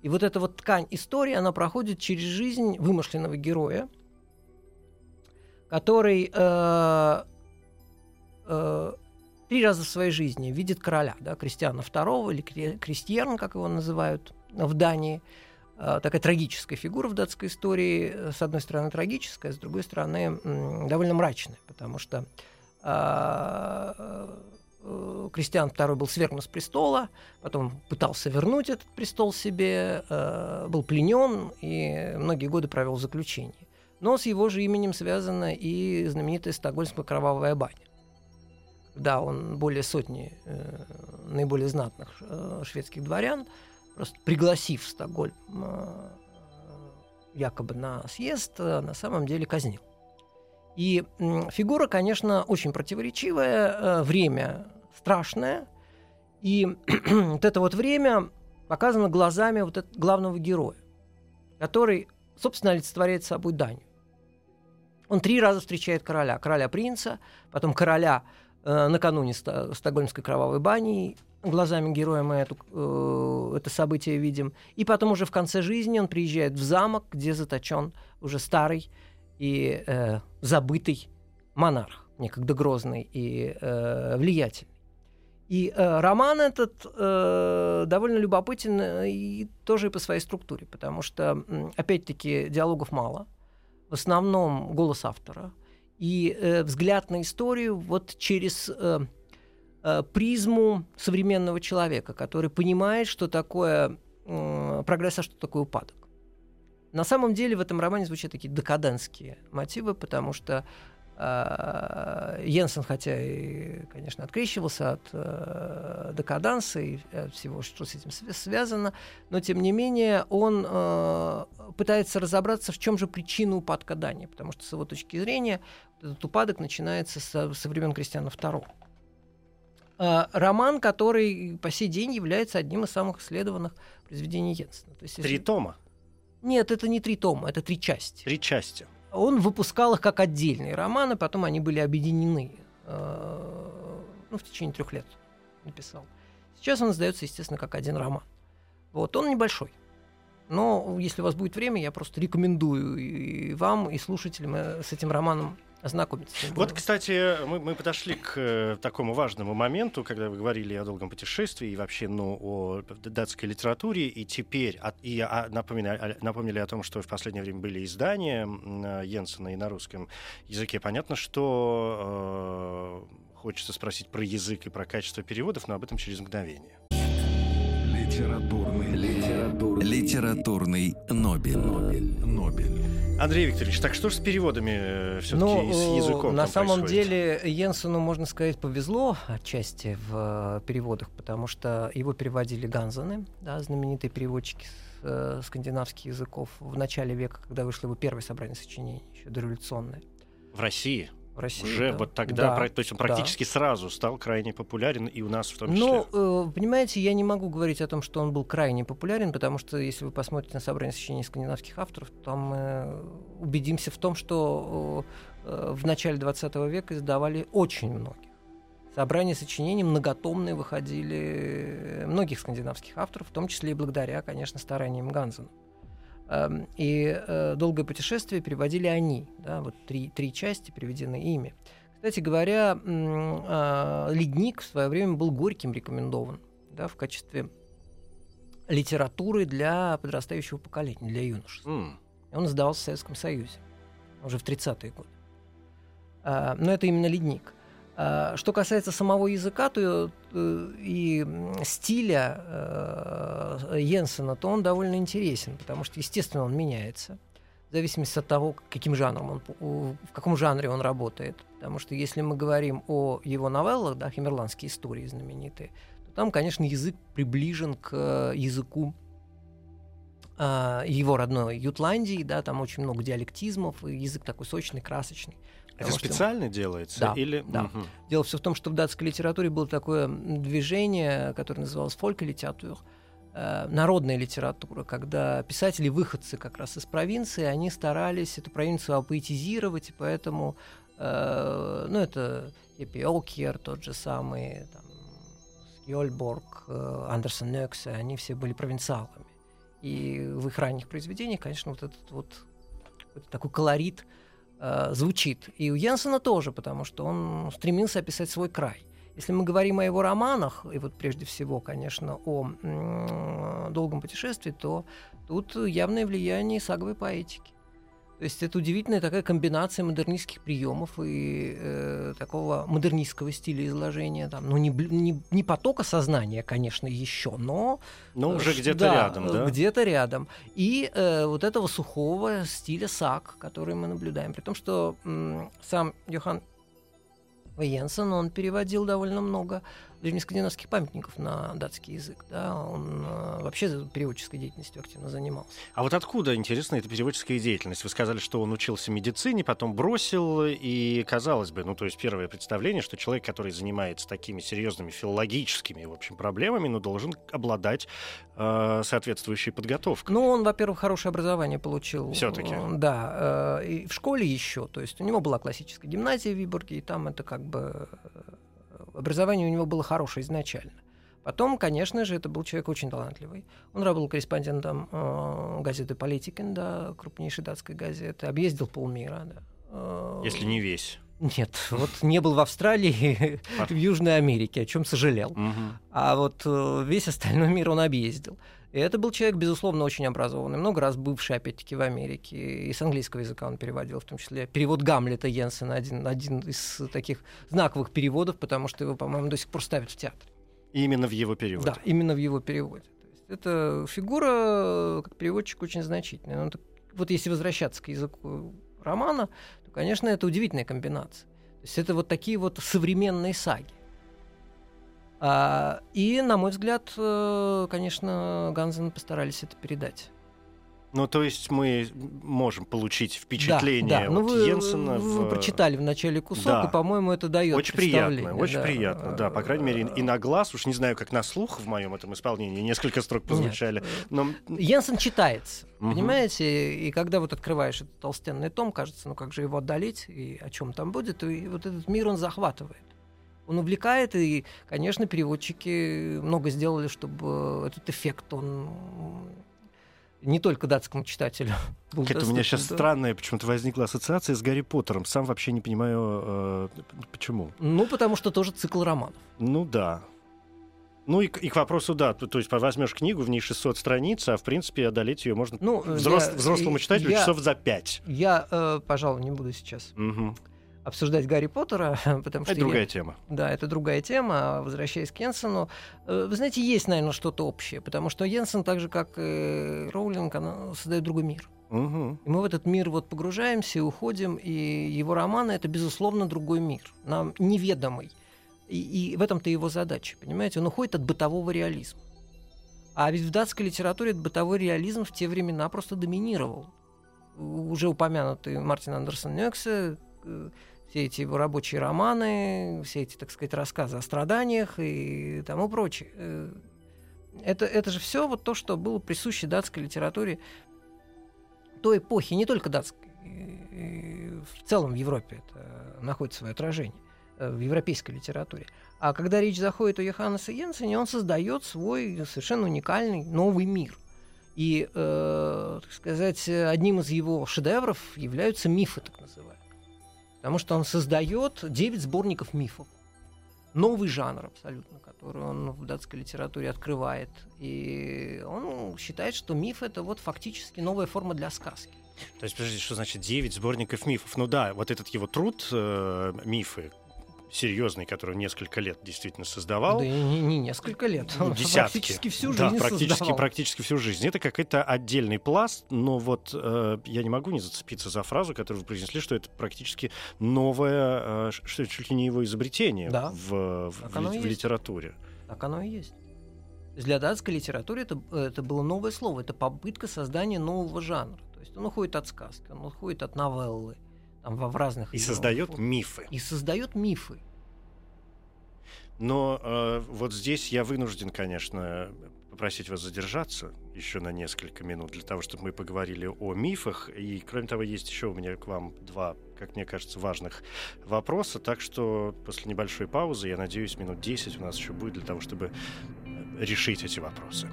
И вот эта вот ткань истории, она проходит через жизнь вымышленного героя, который 3 раза в своей жизни видит короля, да, Кристиана II, или Кристиан, как его называют в Дании. Такая трагическая фигура в датской истории. С одной стороны, трагическая, с другой стороны, довольно мрачная, потому что Кристиан II был свергнут с престола, потом пытался вернуть этот престол себе, был пленен и многие годы провел в заключении. Но с его же именем связана и знаменитая «Стокгольмская кровавая баня», Да, он более сотни наиболее знатных шведских дворян, просто пригласив Стокгольм якобы на съезд, на самом деле казнил. И фигура, конечно, очень противоречивая, время страшное, и вот это вот время показано глазами вот этого главного героя, который, собственно, олицетворяет собой Данию. Он 3 раза встречает короля. Короля-принца, потом короля накануне Стокгольмской кровавой бани. Глазами героя мы это событие видим. И потом уже в конце жизни он приезжает в замок, где заточен уже старый и забытый монарх, некогда грозный и влиятельный. И роман этот довольно любопытен и тоже и по своей структуре, потому что, опять-таки, диалогов мало. В основном голос автора и взгляд на историю вот через призму современного человека, который понимает, что такое прогресс, а что такое упадок. На самом деле в этом романе звучат такие декадентские мотивы, потому что Йенсен, хотя и, конечно, открещивался от декаданса и от всего, что с этим связано, но, тем не менее, он пытается разобраться, в чем же причина упадка Дании, потому что, с его точки зрения, этот упадок начинается со времен Кристиана II. Роман, который по сей день является одним из самых исследованных произведений Йенсена. То есть, 3 тома? Нет, это не 3 тома, это 3 части. 3 части. Он выпускал их как отдельные романы, потом они были объединены. В течение 3 лет написал. Сейчас он издается, естественно, как один роман. Вот, он небольшой. Но если у вас будет время, я просто рекомендую и вам, и слушателям с этим романом ознакомиться. Вот, кстати, мы подошли к такому важному моменту, когда вы говорили о долгом путешествии и вообще о датской литературе. И теперь напомнили о том, что в последнее время были издания Йенсена и на русском языке. Понятно, что хочется спросить про язык и про качество переводов, но об этом через мгновение. Литературный Нобель. Андрей Викторович, так что же с переводами все-таки и с языком? На самом деле Йенсену, можно сказать, повезло отчасти в переводах, потому что его переводили Ганзены, да, знаменитые переводчики с скандинавских языков в начале века, когда вышло его первое собрание сочинений, еще дореволюционное. В России? Уже да. Вот тогда, да, то есть он практически сразу стал крайне популярен, и у нас в том числе. Ну, понимаете, я не могу говорить о том, что он был крайне популярен, потому что, если вы посмотрите на собрание сочинений скандинавских авторов, то мы убедимся в том, что в начале 20 века издавали очень многих. Собрания сочинений многотомные выходили многих скандинавских авторов, в том числе и благодаря, конечно, стараниям Ганзена. И «Долгое путешествие» переводили они. Да, вот 3 части переведены ими. Кстати говоря, «Ледник» в свое время был Горьким рекомендован, да, в качестве литературы для подрастающего поколения, для юношества. Он издавался в Советском Союзе уже в 30-е годы. Но это именно «Ледник». Что касается самого языка и стиля Йенсена, то он довольно интересен, потому что, естественно, он меняется в зависимости от того, в каком жанре он работает. Потому что если мы говорим о его новеллах, да, «Химмерландские истории» знаменитые, то там, конечно, язык приближен к языку его родной Ютландии, да, там очень много диалектизмов, и язык такой сочный, красочный. Это специально делается? Да, или... да. Угу. Дело все в том, что в датской литературе было такое движение, которое называлось «фолькелитератур», народная литература, когда писатели-выходцы как раз из провинции, они старались эту провинцию апоэтизировать, и поэтому, это Эпи Олкер, тот же самый, Скьольборг, Андерсен-Нексё, они все были провинциалами. И в их ранних произведениях, конечно, вот этот вот такой колорит звучит. И у Йенсена тоже, потому что он стремился описать свой край. Если мы говорим о его романах, и вот прежде всего, конечно, о «Долгом путешествии», то тут явное влияние саговой поэтики. То есть это удивительная такая комбинация модернистских приемов и такого модернистского стиля изложения. Там, не потока сознания, конечно, еще, но уже где-то рядом. Да? Где-то рядом. И вот этого сухого стиля саг, который мы наблюдаем. При том, что сам Йохан Йенсен, он переводил довольно много древнескандинавских памятников на датский язык. Да? Он вообще переводческой деятельностью активно занимался. А вот откуда, интересно, эта переводческая деятельность? Вы сказали, что он учился медицине, потом бросил, и, казалось бы, ну, то есть первое представление, что человек, который занимается такими серьезными филологическими, в общем, проблемами, ну, должен обладать соответствующей подготовкой. Ну, он, во-первых, хорошее образование получил. Все-таки. Да. И в школе еще. То есть у него была классическая гимназия в Вибурге, и там это как бы... Образование у него было хорошее изначально. Потом, конечно же, это был человек очень талантливый. Он работал корреспондентом газеты «Политикин», да, крупнейшей датской газеты. Объездил полмира. Да. Если не весь. Нет, вот не был в Австралии, в Южной Америке, о чем сожалел. А вот весь остальной мир он объездил. И это был человек, безусловно, очень образованный, много раз бывший, опять-таки, в Америке. И с английского языка он переводил, в том числе перевод Гамлета Йенсена, один из таких знаковых переводов, потому что его, по-моему, до сих пор ставят в театре. И именно в его переводе. Да, именно в его переводе. То есть эта фигура, как переводчик, очень значительная. Но, вот если возвращаться к языку романа, то, конечно, это удивительная комбинация. То есть это вот такие вот современные саги. И, на мой взгляд, конечно, Ганзены постарались это передать. Ну, то есть мы можем получить впечатление от Йенсена. Вы прочитали в начале кусок, и, по-моему, это дает очень представление. Очень приятно, да. По крайней мере, и на глаз, уж не знаю, как на слух в моем этом исполнении, несколько строк прозвучали. Но... Йенсен читается, понимаете? И когда вот открываешь этот толстенный том, кажется, ну как же его отдалить, и о чем там будет, и вот этот мир он захватывает. Он увлекает, и, конечно, переводчики много сделали, чтобы этот эффект, он не только датскому читателю был доступен. У меня сейчас странная почему-то возникла ассоциация с Гарри Поттером. Сам вообще не понимаю, почему. Ну, потому что тоже цикл романов. Ну, да. Ну и к вопросу, да, то есть возьмешь книгу, в ней 600 страниц, а в принципе одолеть ее можно взрослому читателю часов за 5. Я, пожалуй, не буду сейчас... обсуждать Гарри Поттера, потому что... Это другая тема. Да, это другая тема. Возвращаясь к Йенсену, вы знаете, есть, наверное, что-то общее, потому что Йенсен, так же, как и Роулинг, она создает другой мир. И мы в этот мир вот погружаемся и уходим, и его романы — это, безусловно, другой мир, нам неведомый. И в этом-то его задача, понимаете? Он уходит от бытового реализма. А ведь в датской литературе этот бытовой реализм в те времена просто доминировал. Уже упомянутый Мартин Андерсен-Нексё, все эти его рабочие романы, все эти, так сказать, рассказы о страданиях и тому прочее. Это же все вот то, что было присуще датской литературе той эпохи, не только датской, в целом в Европе это находит свое отражение, в европейской литературе. А когда речь заходит о Йоханнесе Йенсене, он создает свой совершенно уникальный новый мир. И, так сказать, одним из его шедевров являются мифы, так называемые. Потому что он создает 9 сборников мифов. Новый жанр абсолютно, который он в датской литературе открывает. И он считает, что миф — это вот фактически новая форма для сказки. То есть, подождите, что значит 9 сборников мифов? Ну да, вот этот его труд «Мифы», серьезный, который несколько лет действительно создавал. Да и не несколько лет. Десятки. Практически всю жизнь создавал. Практически всю жизнь. Это какой-то отдельный пласт, но вот я не могу не зацепиться за фразу, которую вы произнесли, что это практически новое, что это чуть ли не его изобретение в литературе. Так оно и есть. Для датской литературы это было новое слово, это попытка создания нового жанра. То есть он уходит от сказки, он уходит от новеллы. В разных и создает мифы. Но вот здесь я вынужден, конечно, попросить вас задержаться еще на несколько минут для того, чтобы мы поговорили о мифах. И, кроме того, есть еще у меня к вам два, как мне кажется, важных вопроса. Так что после небольшой паузы, я надеюсь, минут 10 у нас еще будет для того, чтобы решить эти вопросы.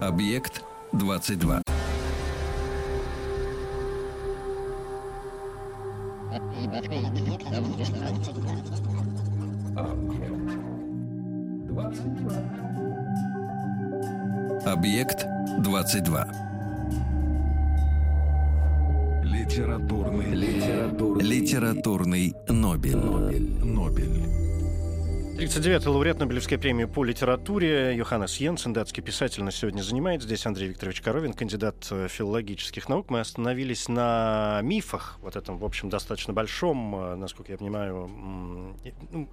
Объект 22. Объект 22. Литературный Нобель. 39-й лауреат Нобелевской премии по литературе Йоханнес Йенсен, датский писатель, нас сегодня занимает. Здесь Андрей Викторович Коровин, кандидат филологических наук. Мы остановились на мифах, вот этом, в общем, достаточно большом, насколько я понимаю.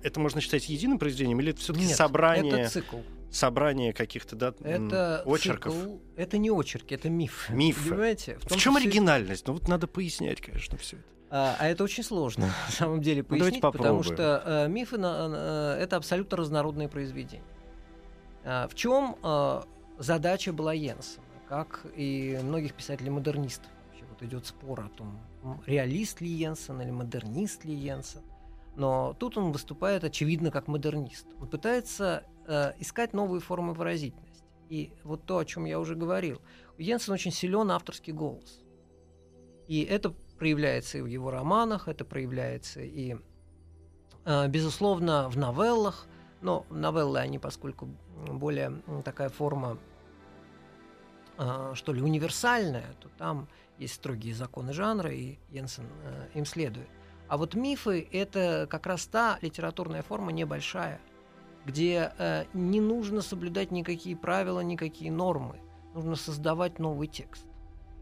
Это можно считать единым произведением или это все-таки собрание? Нет, это цикл. Собрание каких-то очерков. Цикл. Это не очерки, это миф. Мифы. Понимаете? В чем оригинальность? Ну вот надо пояснять, конечно, все это. А это очень сложно, на самом деле, пояснить, потому что мифы это абсолютно разнородные произведения. В чем задача была Йенсена, как и многих писателей-модернистов? Вообще, вот идет спор о том, реалист ли Йенсен или модернист ли Йенсен. Но тут он выступает, очевидно, как модернист. Он пытается искать новые формы выразительности. И вот то, о чем я уже говорил. У Йенсена очень силен авторский голос. И это проявляется и в его романах, это проявляется и, безусловно, в новеллах. Но новеллы, они, поскольку более такая форма, что ли, универсальная, то там есть строгие законы жанра, и Йенсен им следует. А вот мифы – это как раз та литературная форма небольшая, где не нужно соблюдать никакие правила, никакие нормы. Нужно создавать новый текст.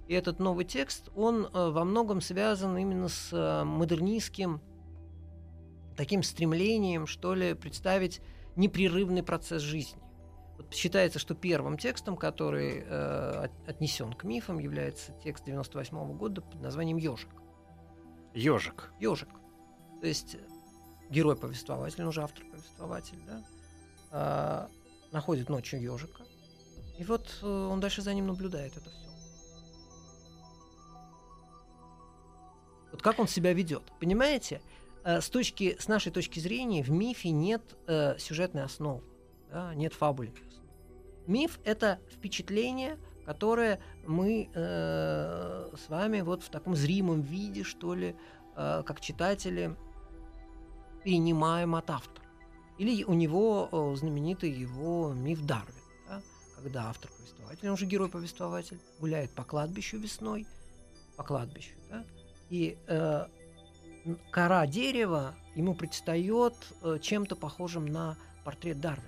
И этот новый текст, он во многом связан именно с модернистским таким стремлением, что ли, представить непрерывный процесс жизни. Вот считается, что первым текстом, который отнесен к мифам, является текст 1998 года под названием «Ёжик». «Ёжик». То есть герой-повествователь, уже автор-повествователь, да, находит ночью ёжика. И вот он дальше за ним наблюдает это все. Вот как он себя ведет, понимаете? С нашей точки зрения в мифе нет сюжетной основы, да, нет фабульной основы. Миф – это впечатление, которое мы с вами вот в таком зримом виде, что ли, как читатели, перенимаем от автора. Или у него знаменитый его миф Дарвин, да, когда автор-повествователь, он же герой-повествователь, гуляет по кладбищу весной, да, и кора дерева ему предстает чем-то похожим на портрет Дарвина.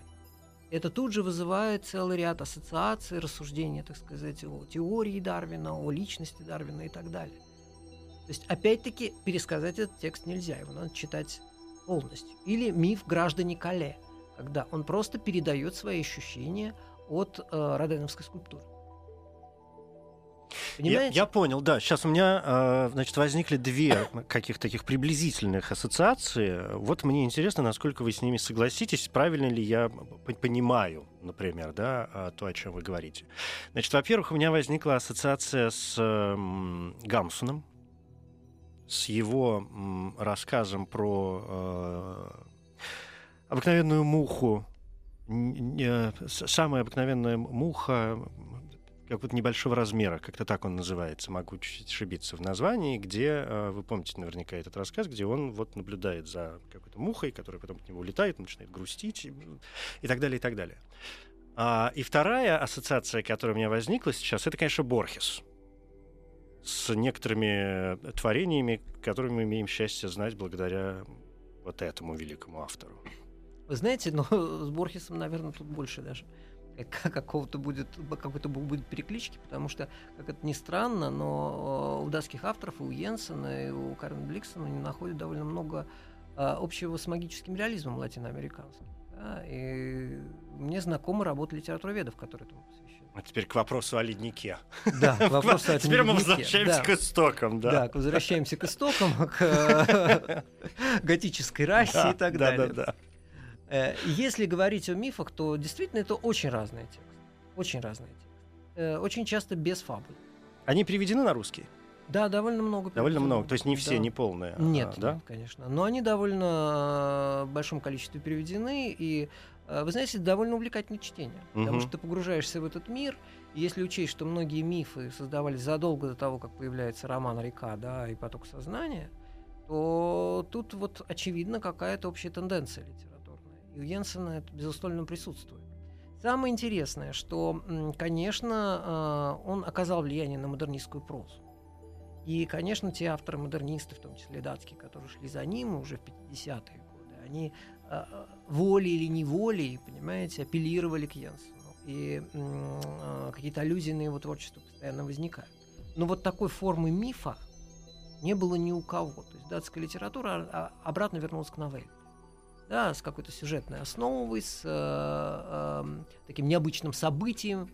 Это тут же вызывает целый ряд ассоциаций, рассуждений, так сказать, о теории Дарвина, о личности Дарвина и так далее. То есть, опять-таки, пересказать этот текст нельзя, его надо читать полностью. Или миф «Граждане Кале», когда он просто передает свои ощущения от роденовской скульптуры. Я понял, да. Сейчас у меня возникли две каких-то таких приблизительных ассоциации. Вот мне интересно, насколько вы с ними согласитесь, правильно ли я понимаю, например, да, то, о чем вы говорите. Значит, во-первых, у меня возникла ассоциация с Гамсуном, с его рассказом про обыкновенную муху, самая обыкновенная муха, как вот небольшого размера, как-то так он называется, могу чуть-чуть ошибиться в названии, где, вы помните наверняка этот рассказ, где он вот наблюдает за какой-то мухой, которая потом от него улетает, начинает грустить и так далее, и так далее. И вторая ассоциация, которая у меня возникла сейчас, это, конечно, Борхес. С некоторыми творениями, которые мы имеем счастье знать благодаря вот этому великому автору. Вы знаете, но с Борхесом, наверное, тут больше даже какой-то будет переклички, потому что, как это ни странно, но у датских авторов, и у Йенсена, и у Карен Бликсена они находят довольно много общего с магическим реализмом латиноамериканским. Да? И мне знакома работа литературоведов, которые этому посвящены. А теперь к вопросу о леднике. Да, к вопросу о леднике. Теперь мы возвращаемся к истокам. Да, возвращаемся к истокам, к готической расе и так далее. Если говорить о мифах, то действительно это очень разные тексты. Очень разные тексты. Очень часто без фабул. Они переведены на русский? Да, довольно много. Довольно много. То есть не все, не полные. Нет, да? Нет, конечно. Но они довольно в большом количестве переведены. И, вы знаете, это довольно увлекательное чтение. Потому что ты погружаешься в этот мир. И если учесть, что многие мифы создавались задолго до того, как появляется роман «Река», да, и «Поток сознания», то тут вот очевидно какая-то общая тенденция литературы. И у Йенсена это, безусловно, присутствует. Самое интересное, что, конечно, он оказал влияние на модернистскую прозу. И, конечно, те авторы-модернисты, в том числе датские, которые шли за ним уже в 50-е годы, они волей или неволей, понимаете, апеллировали к Йенсену. И какие-то аллюзии на его творчество постоянно возникают. Но вот такой формы мифа не было ни у кого. То есть датская литература обратно вернулась к новелле. Да, с какой-то сюжетной основой, с таким необычным событием,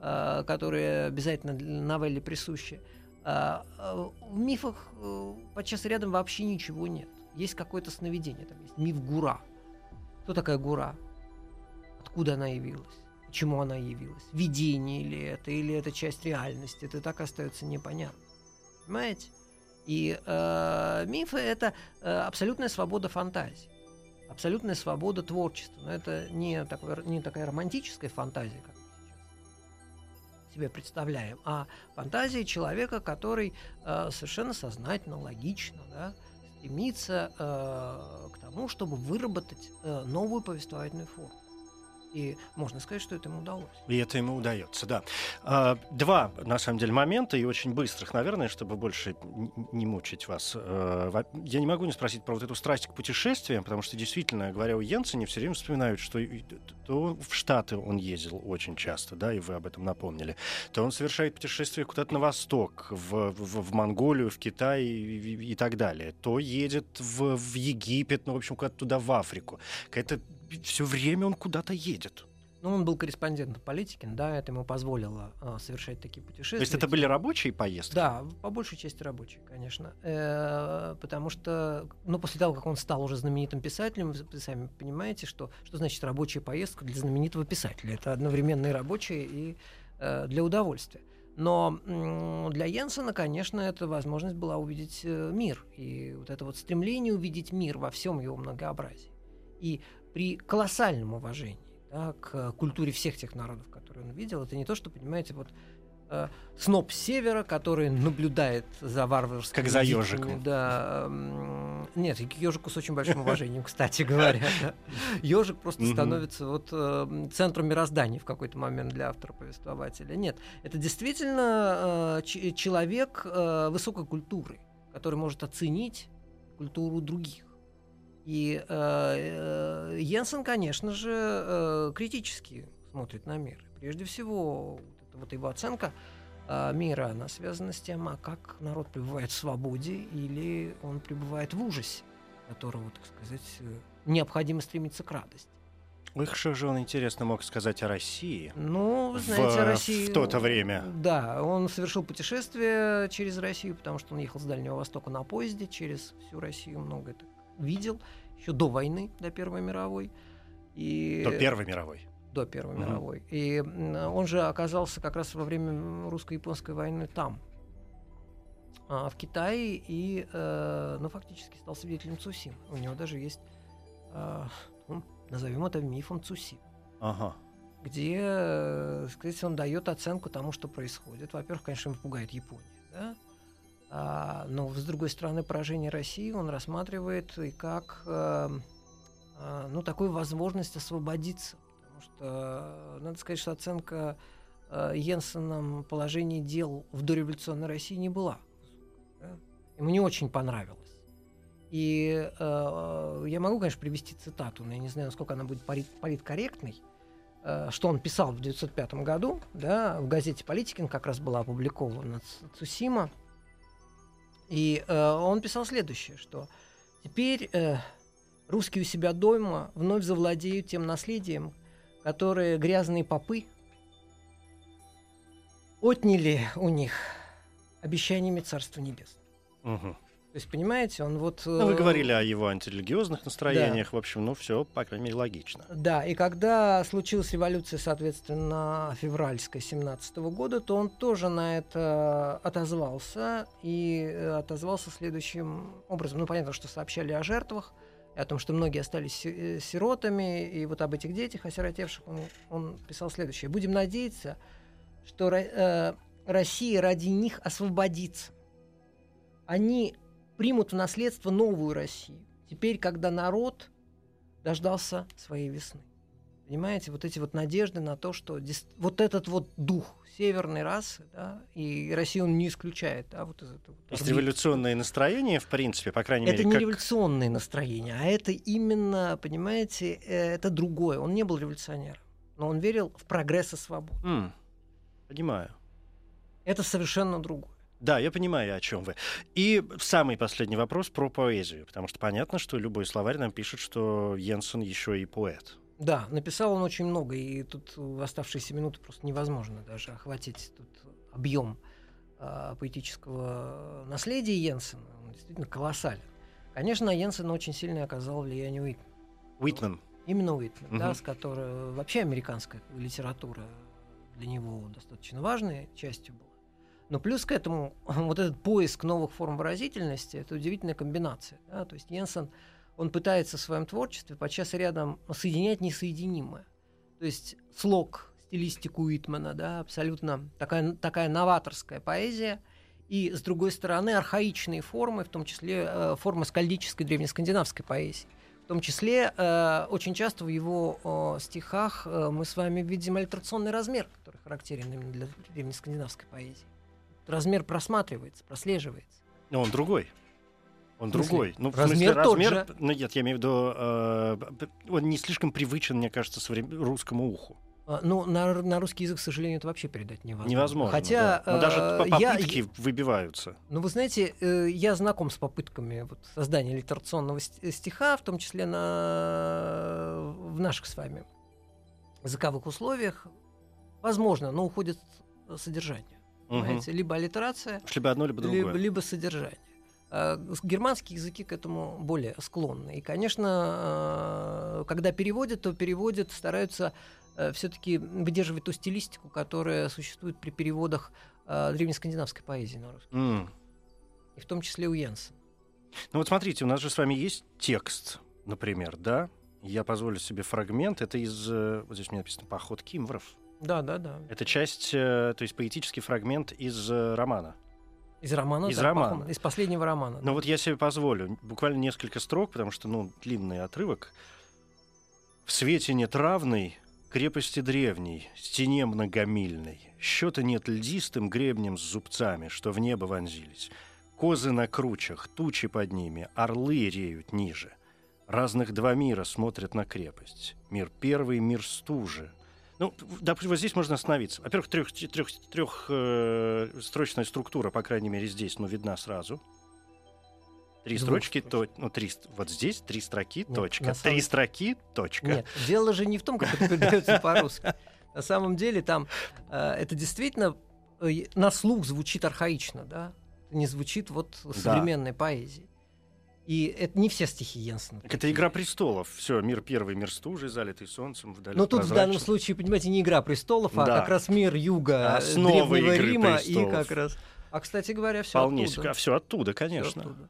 которое обязательно для новелли присуще. В мифах подчас рядом вообще ничего нет. Есть какое-то сновидение. Там есть миф Гура. Кто такая Гура? Откуда она явилась? Почему она явилась? Видение ли это? Или это часть реальности? Это так остается непонятно. Понимаете? И мифы — это абсолютная свобода фантазии. Абсолютная свобода творчества. Но это не такая романтическая фантазия, как мы сейчас себе представляем, а фантазия человека, который совершенно сознательно, логично, да, стремится к тому, чтобы выработать новую повествовательную форму. И можно сказать, что это ему удалось. И это ему удается, да. Два, на самом деле, момента, и очень быстрых, наверное, чтобы больше не мучить вас. Я не могу не спросить про вот эту страсть к путешествиям, потому что, действительно, говоря о Йенсене, все время вспоминают, что то в Штаты он ездил очень часто, да, и вы об этом напомнили, то он совершает путешествие куда-то на восток, в Монголию, в Китай и так далее, то едет в Египет, ну, в общем, куда-то туда, в Африку. Какая-то все время он куда-то едет. Ну, он был корреспондентом Политикин, да, это ему позволило совершать такие путешествия. То есть это были рабочие поездки? Да, по большей части рабочие, конечно. Потому что, ну, после того, как он стал уже знаменитым писателем, вы сами понимаете, что значит рабочая поездка для знаменитого писателя. Это одновременно и рабочие, и для удовольствия. Но для Йенсена, конечно, эта возможность была увидеть мир. И вот это вот стремление увидеть мир во всем его многообразии. И при колоссальном уважении, да, к культуре всех тех народов, которые он видел, это не то, что, понимаете, вот сноб севера, который наблюдает за варварскими... Как за ёжиком. Да, нет, к ёжику с очень большим уважением, кстати говоря. Ёжик просто становится вот центром мироздания в какой-то момент для автора-повествователя. Нет, это действительно человек высокой культуры, который может оценить культуру других. И Йенсен, конечно же, критически смотрит на мир. Прежде всего, вот его оценка мира, она связана с тем, а как народ пребывает в свободе или он пребывает в ужасе, которого, так сказать, необходимо стремиться к радости. Эх, что же он, интересно, мог сказать о России? Ну, вы знаете, о России... В то-то время. Да, он совершил путешествие через Россию, потому что он ехал с Дальнего Востока на поезде через всю Россию, много это видел еще до войны, до Первой мировой. И... До Первой мировой. До Первой мировой. И он же оказался как раз во время русско-японской войны там, в Китае, и ну, фактически стал свидетелем Цусимы. У него даже есть, назовем это мифом Цусимы. Ага. Где, сказать, он дает оценку тому, что происходит. Во-первых, конечно, его пугает Япония, да? Но, с другой стороны, поражение России он рассматривает и как ну, такую возможность освободиться. Потому что, надо сказать, что оценка Йенсеном положения дел в дореволюционной России не была. Да? Ему не очень понравилось. И я могу, конечно, привести цитату, но я не знаю, насколько она будет политкорректной, что он писал в 1905 году. Да, в газете «Политикин» как раз была опубликована Цусима. И он писал следующее, что теперь русские у себя дома вновь завладеют тем наследием, которое грязные попы отняли у них обещаниями Царства Небесного. Угу. То есть, понимаете, он вот... Ну, вы говорили о его антирелигиозных настроениях, да. В общем, ну, все, по крайней мере, логично. Да, и когда случилась революция, соответственно, февральская 17-го года, то он тоже на это отозвался, и отозвался следующим образом. Ну, понятно, что сообщали о жертвах, о том, что многие остались сиротами, и вот об этих детях, осиротевших, он писал следующее. «Будем надеяться, что Россия ради них освободится. Они примут в наследство новую Россию, теперь, когда народ дождался своей весны». Понимаете, вот эти вот надежды на то, что вот этот вот дух северной расы, да, и Россию он не исключает. Да, вот из этого, то есть революционные настроения, в принципе, по крайней мере... Это не революционные настроения, а это именно, понимаете, это другое. Он не был революционером, но он верил в прогресс и свободу. Понимаю. Это совершенно другое. Да, я понимаю, о чем вы. И самый последний вопрос про поэзию, потому что понятно, что любой словарь нам пишет, что Йенсен еще и поэт. Да, написал он очень много, и тут в оставшиеся минуты просто невозможно даже охватить тут объем поэтического наследия Йенсена. Он действительно колоссален. Конечно, на Йенсена очень сильно оказал влияние Уитмен. Уитмен. Именно Уитмен, да, с которой вообще американская литература для него достаточно важной частью была. Но плюс к этому вот этот поиск новых форм выразительности — это удивительная комбинация. Да? То есть Йенсен, он пытается в своем творчестве подчас рядом соединять несоединимое. То есть слог, стилистику Уитмена, да, абсолютно такая новаторская поэзия, и, с другой стороны, архаичные формы, в том числе формы скальдической древнескандинавской поэзии. В том числе очень часто в его стихах мы с вами видим альтрационный размер, который характерен именно для древнескандинавской поэзии. Размер просматривается, прослеживается. Но он другой. Он другой. Ну, размер тот же. Ну, нет, я имею в виду, он не слишком привычен, мне кажется, русскому уху. Ну, на русский язык, к сожалению, это вообще передать невозможно. Хотя, да. Но даже попытки выбиваются. Ну, вы знаете, я знаком с попытками создания литерационного стиха, в том числе в наших с вами языковых условиях. Возможно, но уходит содержание. Понимаете? Либо аллитерация, либо одно, либо другое. Либо содержание. Германские языки к этому более склонны. И, конечно, когда переводят, то переводят, стараются все-таки выдерживать ту стилистику, которая существует при переводах древнескандинавской поэзии на русский. И в том числе у Йенсена. Ну вот смотрите, у нас же с вами есть текст, например, да? Я позволю себе фрагмент. Это из... Вот здесь у меня написано «Поход кимвров». Да. Это часть, то есть поэтический фрагмент из романа. Из романа. Из последнего романа. Но да. Вот я себе позволю буквально несколько строк, потому что, длинный отрывок. «В свете нет равной крепости древней, стене многомильной. Счета нет льдистым гребнем с зубцами, что в небо вонзились. Козы на кручах, тучи под ними, орлы реют ниже. Разных два мира смотрят на крепость. Мир первый, мир стужи». Ну, допустим, вот здесь можно остановиться. Во-первых, трехстрочная структура, по крайней мере, здесь, видна сразу. Три строчки, вот здесь три строки, точка. Три строки, точка. Нет, дело же не в том, как это передается по-русски. На самом деле там это действительно на слух звучит архаично, да? Не звучит современной поэзии. И это не все стихи Йенсена. Это «Игра престолов». Все, мир первый, мир стужи, залитый солнцем, вдали. Но тут в данном случае, понимаете, не «Игра престолов», а как раз мир юга, древнего Рима. И как раз... А, кстати говоря, все оттуда. Все оттуда, конечно. Всё оттуда.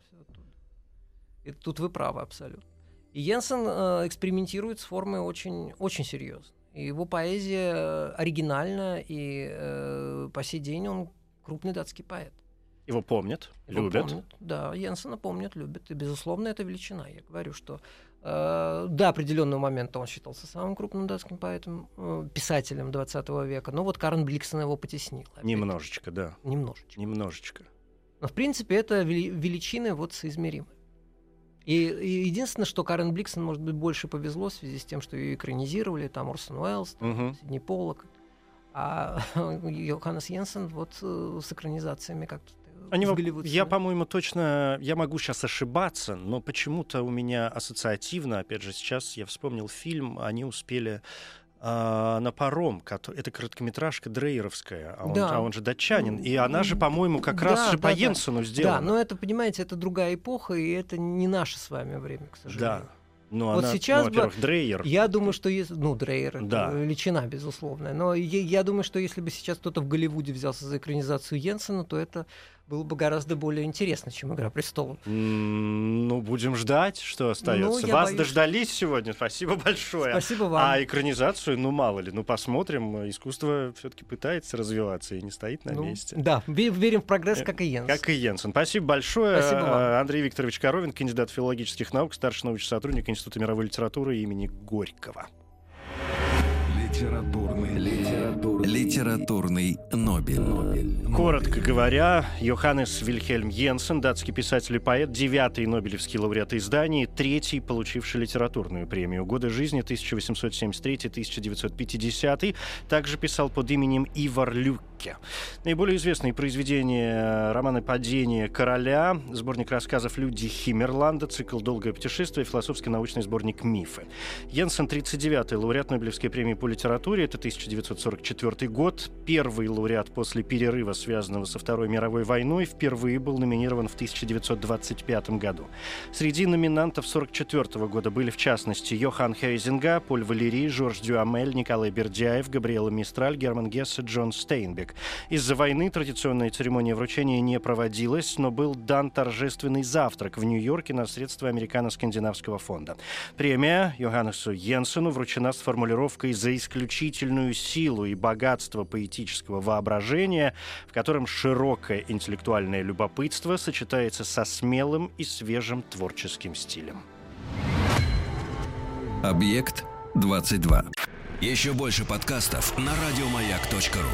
И тут вы правы абсолютно. И Йенсен экспериментирует с формой очень, очень серьезно. И его поэзия оригинальна, и по сей день он крупный датский поэт. Его помнят, любят. Да, Йенсена помнят, любят. И, безусловно, это величина. Я говорю, что до определенного момента он считался самым крупным датским поэтом, писателем 20 века. Но Карен Бликсен его потеснил. Немножечко, да. Немножечко. Но, в принципе, это величины соизмеримы. И единственное, что Карен Бликсен, может быть, больше повезло в связи с тем, что ее экранизировали, там Орсон Уэллс, Сидни Поллок. А Йоханнес Йенсен с экранизациями как-то... Я могу сейчас ошибаться, но почему-то у меня ассоциативно, опять же, сейчас я вспомнил фильм, они успели на паром, это короткометражка дрейеровская, а он же датчанин, и она же, по-моему, как раз по Йенсену сделана. Да, но это, понимаете, это другая эпоха, и это не наше с вами время, к сожалению. Да. Во-первых, Дрейер. Я думаю, что Дрейер, да. Величина, безусловно. Но я думаю, что если бы сейчас кто-то в Голливуде взялся за экранизацию Йенсена, то это было бы гораздо более интересно, чем «Игра престолов». Будем ждать, что остается. Вас дождались сегодня, спасибо большое. Спасибо вам. А экранизацию, мало ли, посмотрим. Искусство все-таки пытается развиваться и не стоит на месте. Да, верим в прогресс, как и Йенсен. Спасибо большое. Спасибо вам. Андрей Викторович Коровин, кандидат филологических наук, старший научный сотрудник Института мировой литературы имени Горького. Литературный Нобель. Коротко говоря, Йоханнес Вильхельм Йенсен, датский писатель и поэт, 9-й Нобелевский лауреат из Дании, 3-й, получивший литературную премию. Годы жизни 1873-1950. Также писал под именем Ивар Люкке. Наиболее известные произведения: романы «Падение короля», сборник рассказов «Люди Химмерланда», цикл «Долгое путешествие», философско-научный сборник «Мифы». Йенсен 39-й лауреат Нобелевской премии по литературе. Это 1944 год. Первый лауреат после перерыва, связанного со Второй мировой войной, впервые был номинирован в 1925 году. Среди номинантов 1944 года были, в частности, Йохан Хейзинга, Поль Валери, Жорж Дюамель, Николай Бердяев, Габриэла Мистраль, Герман Гессе, Джон Стейнбек. Из-за войны традиционная церемония вручения не проводилась, но был дан торжественный завтрак в Нью-Йорке на средства Американо-Скандинавского фонда. Премия Йоханнесу Йенсену вручена с формулировкой «за исключительную силу и богатство поэтического воображения, в котором широкое интеллектуальное любопытство сочетается со смелым и свежим творческим стилем». Объект 22. Еще больше подкастов на радиомаяк.ру.